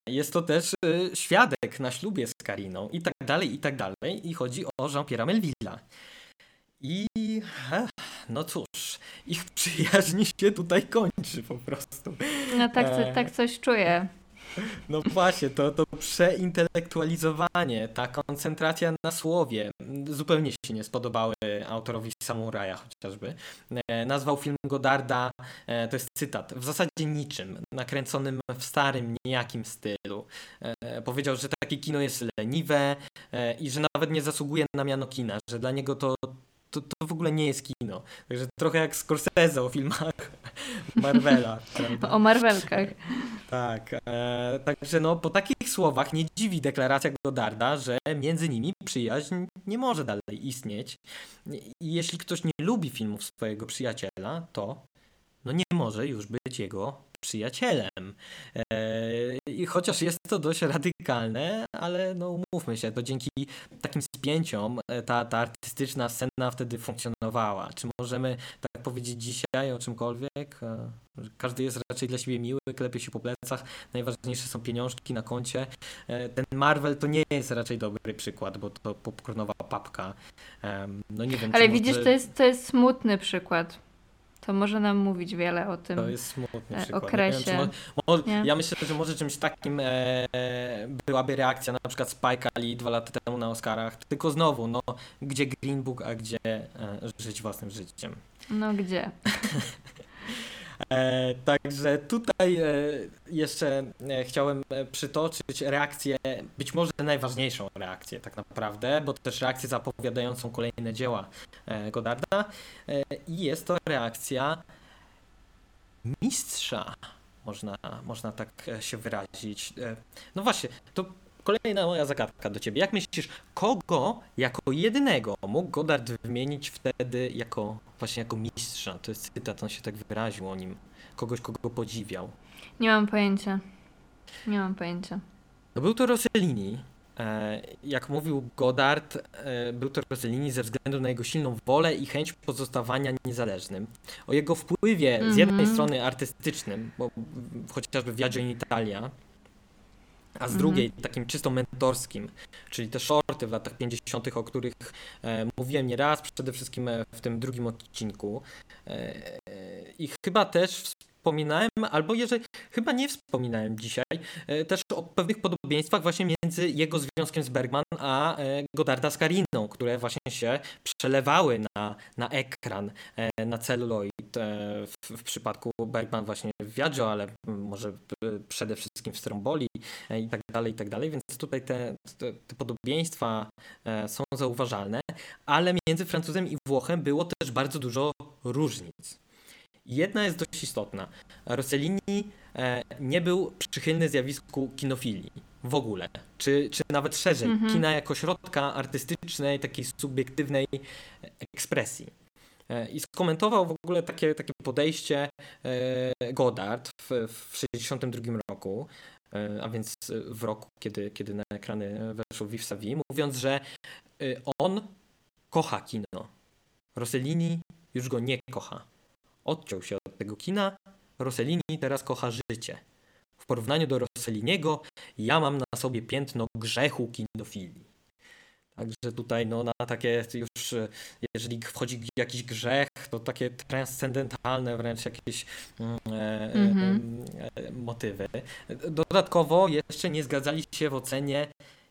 Jest to też świadek na ślubie z Kariną i tak dalej, i tak dalej. I chodzi o Jean-Pierre'a Melville'a. I no cóż, ich przyjaźń się tutaj kończy po prostu. No tak coś czuję. No właśnie, to przeintelektualizowanie, ta koncentracja na słowie zupełnie się nie spodobały autorowi Samuraja chociażby. Nazwał film Godarda, to jest cytat, w zasadzie niczym, nakręconym w starym, nijakim stylu. Powiedział, że takie kino jest leniwe i że nawet nie zasługuje na miano kina, że dla niego to to w ogóle nie jest kino. Także trochę jak Scorsese o filmach Marvela. O Marvelkach. Tak. Także no, po takich słowach nie dziwi deklaracja Godarda, że między nimi przyjaźń nie może dalej istnieć. I jeśli ktoś nie lubi filmów swojego przyjaciela, to no nie może już być jego przyjacielem. I chociaż jest to dość radykalne, ale no umówmy się, to dzięki takim spięciom ta artystyczna scena wtedy funkcjonowała. Czy możemy tak powiedzieć dzisiaj o czymkolwiek? Każdy jest raczej dla siebie miły, klepie się po plecach, najważniejsze są pieniążki na koncie. Ten Marvel to nie jest raczej dobry przykład, bo to popcornowa papka. No nie wiem, ale widzisz, może... to jest smutny przykład. To może nam mówić wiele o tym okresie. To jest smutny przykład. Nie wiem, ja myślę, że może czymś takim byłaby reakcja na przykład Spike'a Lee 2 lata temu na Oscarach. Tylko znowu, no gdzie Green Book, a gdzie żyć własnym życiem. No gdzie? Także tutaj jeszcze chciałem przytoczyć reakcję, być może najważniejszą reakcję tak naprawdę, bo też reakcję zapowiadającą kolejne dzieła Godarda. I jest to reakcja mistrza, można tak się wyrazić. No właśnie, to kolejna moja zagadka do ciebie. Jak myślisz, kogo jako jedynego mógł Godard wymienić wtedy jako mistrza? To jest cytat, on się tak wyraził o nim. Kogoś, kogo podziwiał. Nie mam pojęcia. No był to Rossellini. Jak mówił Godard, był to Rossellini ze względu na jego silną wolę i chęć pozostawania niezależnym. O jego wpływie z jednej strony artystycznym, bo chociażby Viaggio in Italia, a z drugiej takim czysto mentorskim, czyli te shorty w latach 50., o których mówiłem nieraz, przede wszystkim w tym drugim odcinku. I chyba też wspominałem, albo jeżeli chyba nie wspominałem dzisiaj, też o pewnych podobieństwach właśnie między jego związkiem z Bergman a Godarda z Kariną, które właśnie się przelewały na ekran, na celuloid. W przypadku Bergman właśnie w Viaggio, ale może przede wszystkim w Stromboli i tak dalej, więc tutaj te podobieństwa są zauważalne, ale między Francuzem i Włochem było też bardzo dużo różnic. Jedna jest dość istotna. Rossellini nie był przychylny zjawisku kinofilii w ogóle, czy nawet szerzej, kina jako środka artystycznej, takiej subiektywnej ekspresji. I skomentował w ogóle takie podejście Godard w 1962 roku, a więc w roku, kiedy na ekrany weszł Vivre sa vie, mówiąc, że on kocha kino. Rossellini już go nie kocha. Odciął się od tego kina. Rossellini teraz kocha życie. W porównaniu do Rosselliniego ja mam na sobie piętno grzechu kinofilii. Także tutaj no, na takie już, jeżeli wchodzi jakiś grzech, to takie transcendentalne wręcz jakieś motywy. Dodatkowo jeszcze nie zgadzali się w ocenie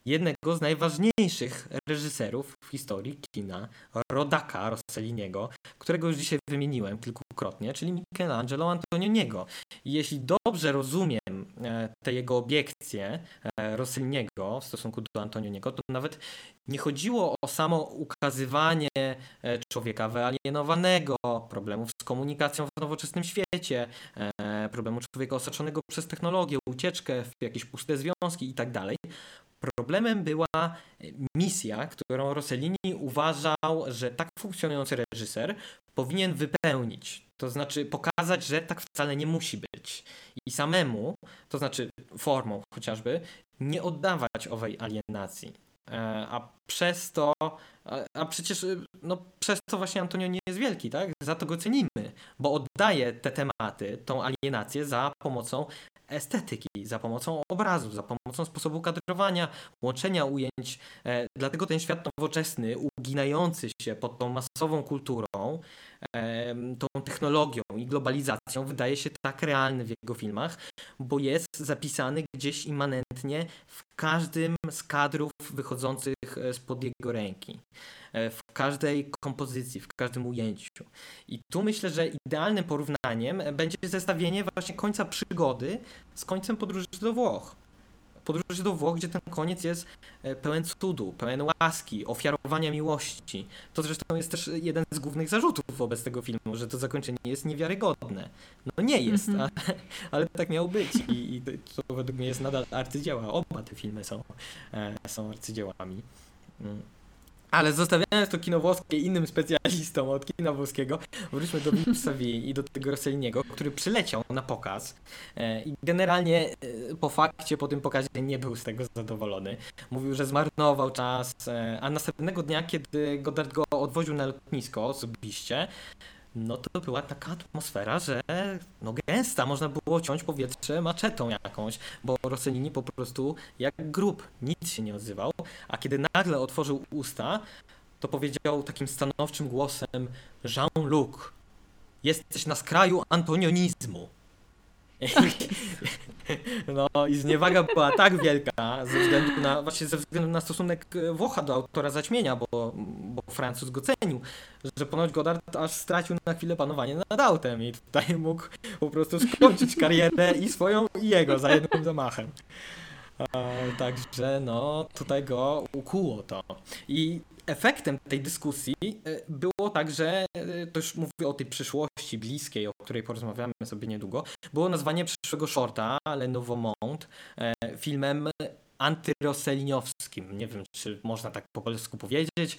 jednego z najważniejszych reżyserów w historii kina, rodaka Rosselliniego, którego już dzisiaj wymieniłem kilkukrotnie, czyli Michelangelo Antonioniego. I jeśli dobrze rozumiem te jego obiekcje Rosselliniego w stosunku do Antonioniego, to nawet nie chodziło o samo ukazywanie człowieka wyalienowanego, problemów z komunikacją w nowoczesnym świecie, problemu człowieka osaczonego przez technologię, ucieczkę w jakieś puste związki i tak dalej. Problemem była misja, którą Rossellini uważał, że tak funkcjonujący reżyser powinien wypełnić. To znaczy pokazać, że tak wcale nie musi być. I samemu, to znaczy formą chociażby, nie oddawać owej alienacji. A przecież właśnie Antonioni jest wielki, tak? Za to go cenimy, bo oddaje te tematy, tą alienację za pomocą estetyki, za pomocą obrazu, za pomocą sposobu kadrowania, łączenia ujęć. Dlatego ten świat nowoczesny, uginający się pod tą masową kulturą, tą technologią i globalizacją, wydaje się tak realny w jego filmach, bo jest zapisany gdzieś immanentnie w każdym z kadrów wychodzących spod jego ręki, w każdej kompozycji, w każdym ujęciu. I tu myślę, że idealnym porównaniem będzie zestawienie właśnie końca przygody z końcem podróży do Włoch. podróży do Włoch, gdzie ten koniec jest pełen cudu, pełen łaski, ofiarowania miłości. To zresztą jest też jeden z głównych zarzutów wobec tego filmu, że to zakończenie jest niewiarygodne. No nie jest, ale tak miało być i to według mnie jest nadal arcydzieła. Oba te filmy są arcydziełami. Ale zostawiając to kino włoskie innym specjalistom od kina włoskiego, wróćmy do Vivre sa vie i do tego Rosselliniego, który przyleciał na pokaz i generalnie po tym pokazie nie był z tego zadowolony. Mówił, że zmarnował czas, a następnego dnia, kiedy Godard go odwoził na lotnisko osobiście, no to była taka atmosfera, że no gęsta, można było ciąć powietrze maczetą jakąś, bo Rossellini po prostu jak grób nic się nie odzywał, a kiedy nagle otworzył usta, to powiedział takim stanowczym głosem: Jean-Luc, jesteś na skraju antonionizmu. No i zniewaga była tak wielka ze względu na stosunek Włocha do autora Zaćmienia, bo Francuz go cenił, że ponoć Godard aż stracił na chwilę panowanie nad autem i tutaj mógł po prostu skończyć karierę i swoją, i jego za jednym zamachem. Także no tutaj go ukuło to. I efektem tej dyskusji było tak, że to już mówię o tej przyszłości bliskiej, o której porozmawiamy sobie niedługo, było nazwanie przyszłego shorta, Le Nouveau Monde, filmem antyrosselliniowskim. Nie wiem, czy można tak po polsku powiedzieć,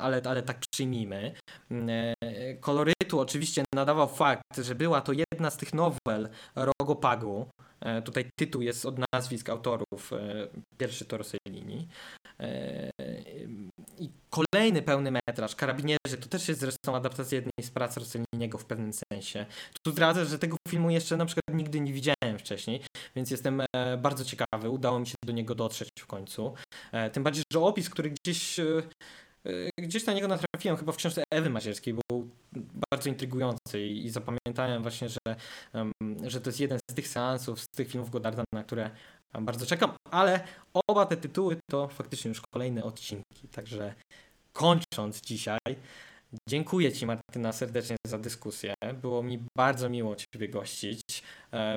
ale tak przyjmijmy. Kolorytu oczywiście nadawał fakt, że była to jedna z tych nowel Rogopagu. Tutaj tytuł jest od nazwisk autorów. Pierwszy to Rossellini. I kolejny pełny metraż, Karabinierzy, to też jest zresztą adaptacja jednej z prac Rosselliniego w pewnym sensie. Tu zdradzę, że tego filmu jeszcze na przykład nigdy nie widziałem wcześniej, więc jestem bardzo ciekawy. Udało mi się do niego dotrzeć w końcu. Tym bardziej, że opis, który gdzieś na niego natrafiłem, chyba w książce Ewy Mazierskiej, był bardzo intrygujący i zapamiętałem właśnie, że to jest jeden z tych seansów, z tych filmów Godarda, na które bardzo czekam, ale oba te tytuły to faktycznie już kolejne odcinki, także kończąc dzisiaj, dziękuję Ci, Martyna, serdecznie za dyskusję. Było mi bardzo miło Ciebie gościć.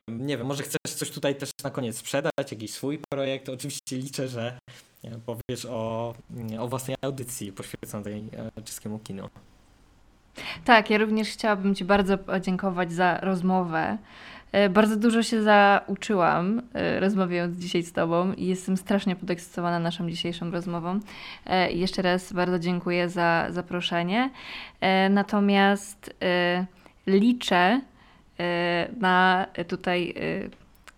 Nie wiem, może chcesz coś tutaj też na koniec sprzedać, jakiś swój projekt. Oczywiście liczę, że powiesz o własnej audycji poświęconej czeskiemu kinu. Tak, ja również chciałabym Ci bardzo podziękować za rozmowę. Bardzo dużo się zauczyłam, rozmawiając dzisiaj z Tobą i jestem strasznie podekscytowana naszą dzisiejszą rozmową. Jeszcze raz bardzo dziękuję za zaproszenie. Natomiast liczę na tutaj,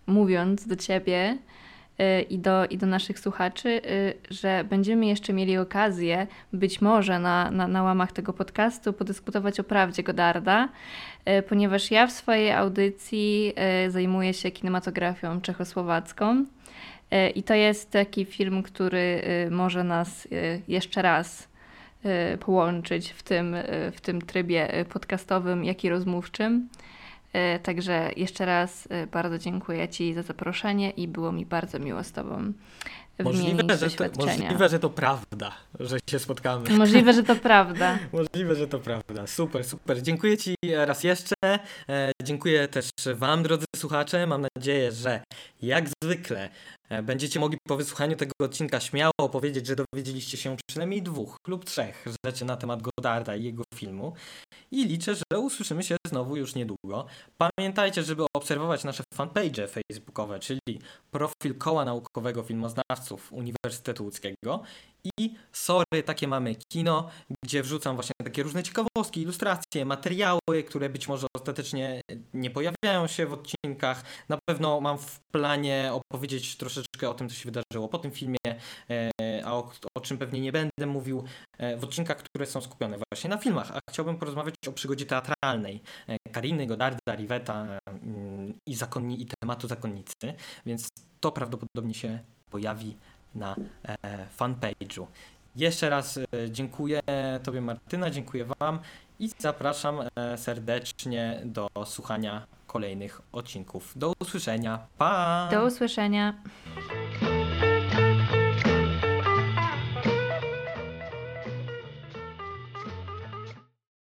mówiąc do Ciebie i do naszych słuchaczy, że będziemy jeszcze mieli okazję, być może na łamach tego podcastu, podyskutować o prawdzie Godarda, ponieważ ja w swojej audycji zajmuję się kinematografią czechosłowacką i to jest taki film, który może nas jeszcze raz połączyć w tym trybie podcastowym, jak i rozmówczym. Także jeszcze raz bardzo dziękuję Ci za zaproszenie i było mi bardzo miło z Tobą wymienić doświadczenia. Możliwe, że to prawda, że się spotkamy. Możliwe, że to prawda. Możliwe, że to prawda. Super, super. Dziękuję Ci raz jeszcze. Dziękuję też Wam, drodzy słuchacze. Mam nadzieję, że jak zwykle będziecie mogli po wysłuchaniu tego odcinka śmiało powiedzieć, że dowiedzieliście się przynajmniej 2 lub 3 rzeczy na temat Godarda i jego filmu i liczę, że usłyszymy się znowu już niedługo. Pamiętajcie, żeby obserwować nasze fanpage facebookowe, czyli profil Koła Naukowego Filmoznawców Uniwersytetu Łódzkiego i Sorry, takie mamy kino, gdzie wrzucam właśnie takie różne ciekawostki, ilustracje, materiały, które być może ostatecznie nie pojawiają się w odcinkach. Na pewno mam w planie opowiedzieć troszeczkę o tym, co się wydarzyło po tym filmie, a o czym pewnie nie będę mówił w odcinkach, które są skupione właśnie na filmach. A chciałbym porozmawiać o przygodzie teatralnej Kariny, Godarda, Rivetta i tematu zakonnicy, więc to prawdopodobnie się pojawi na fanpage'u. Jeszcze raz dziękuję Tobie, Martyna, dziękuję Wam i zapraszam serdecznie do słuchania kolejnych odcinków. Do usłyszenia. Pa! Do usłyszenia.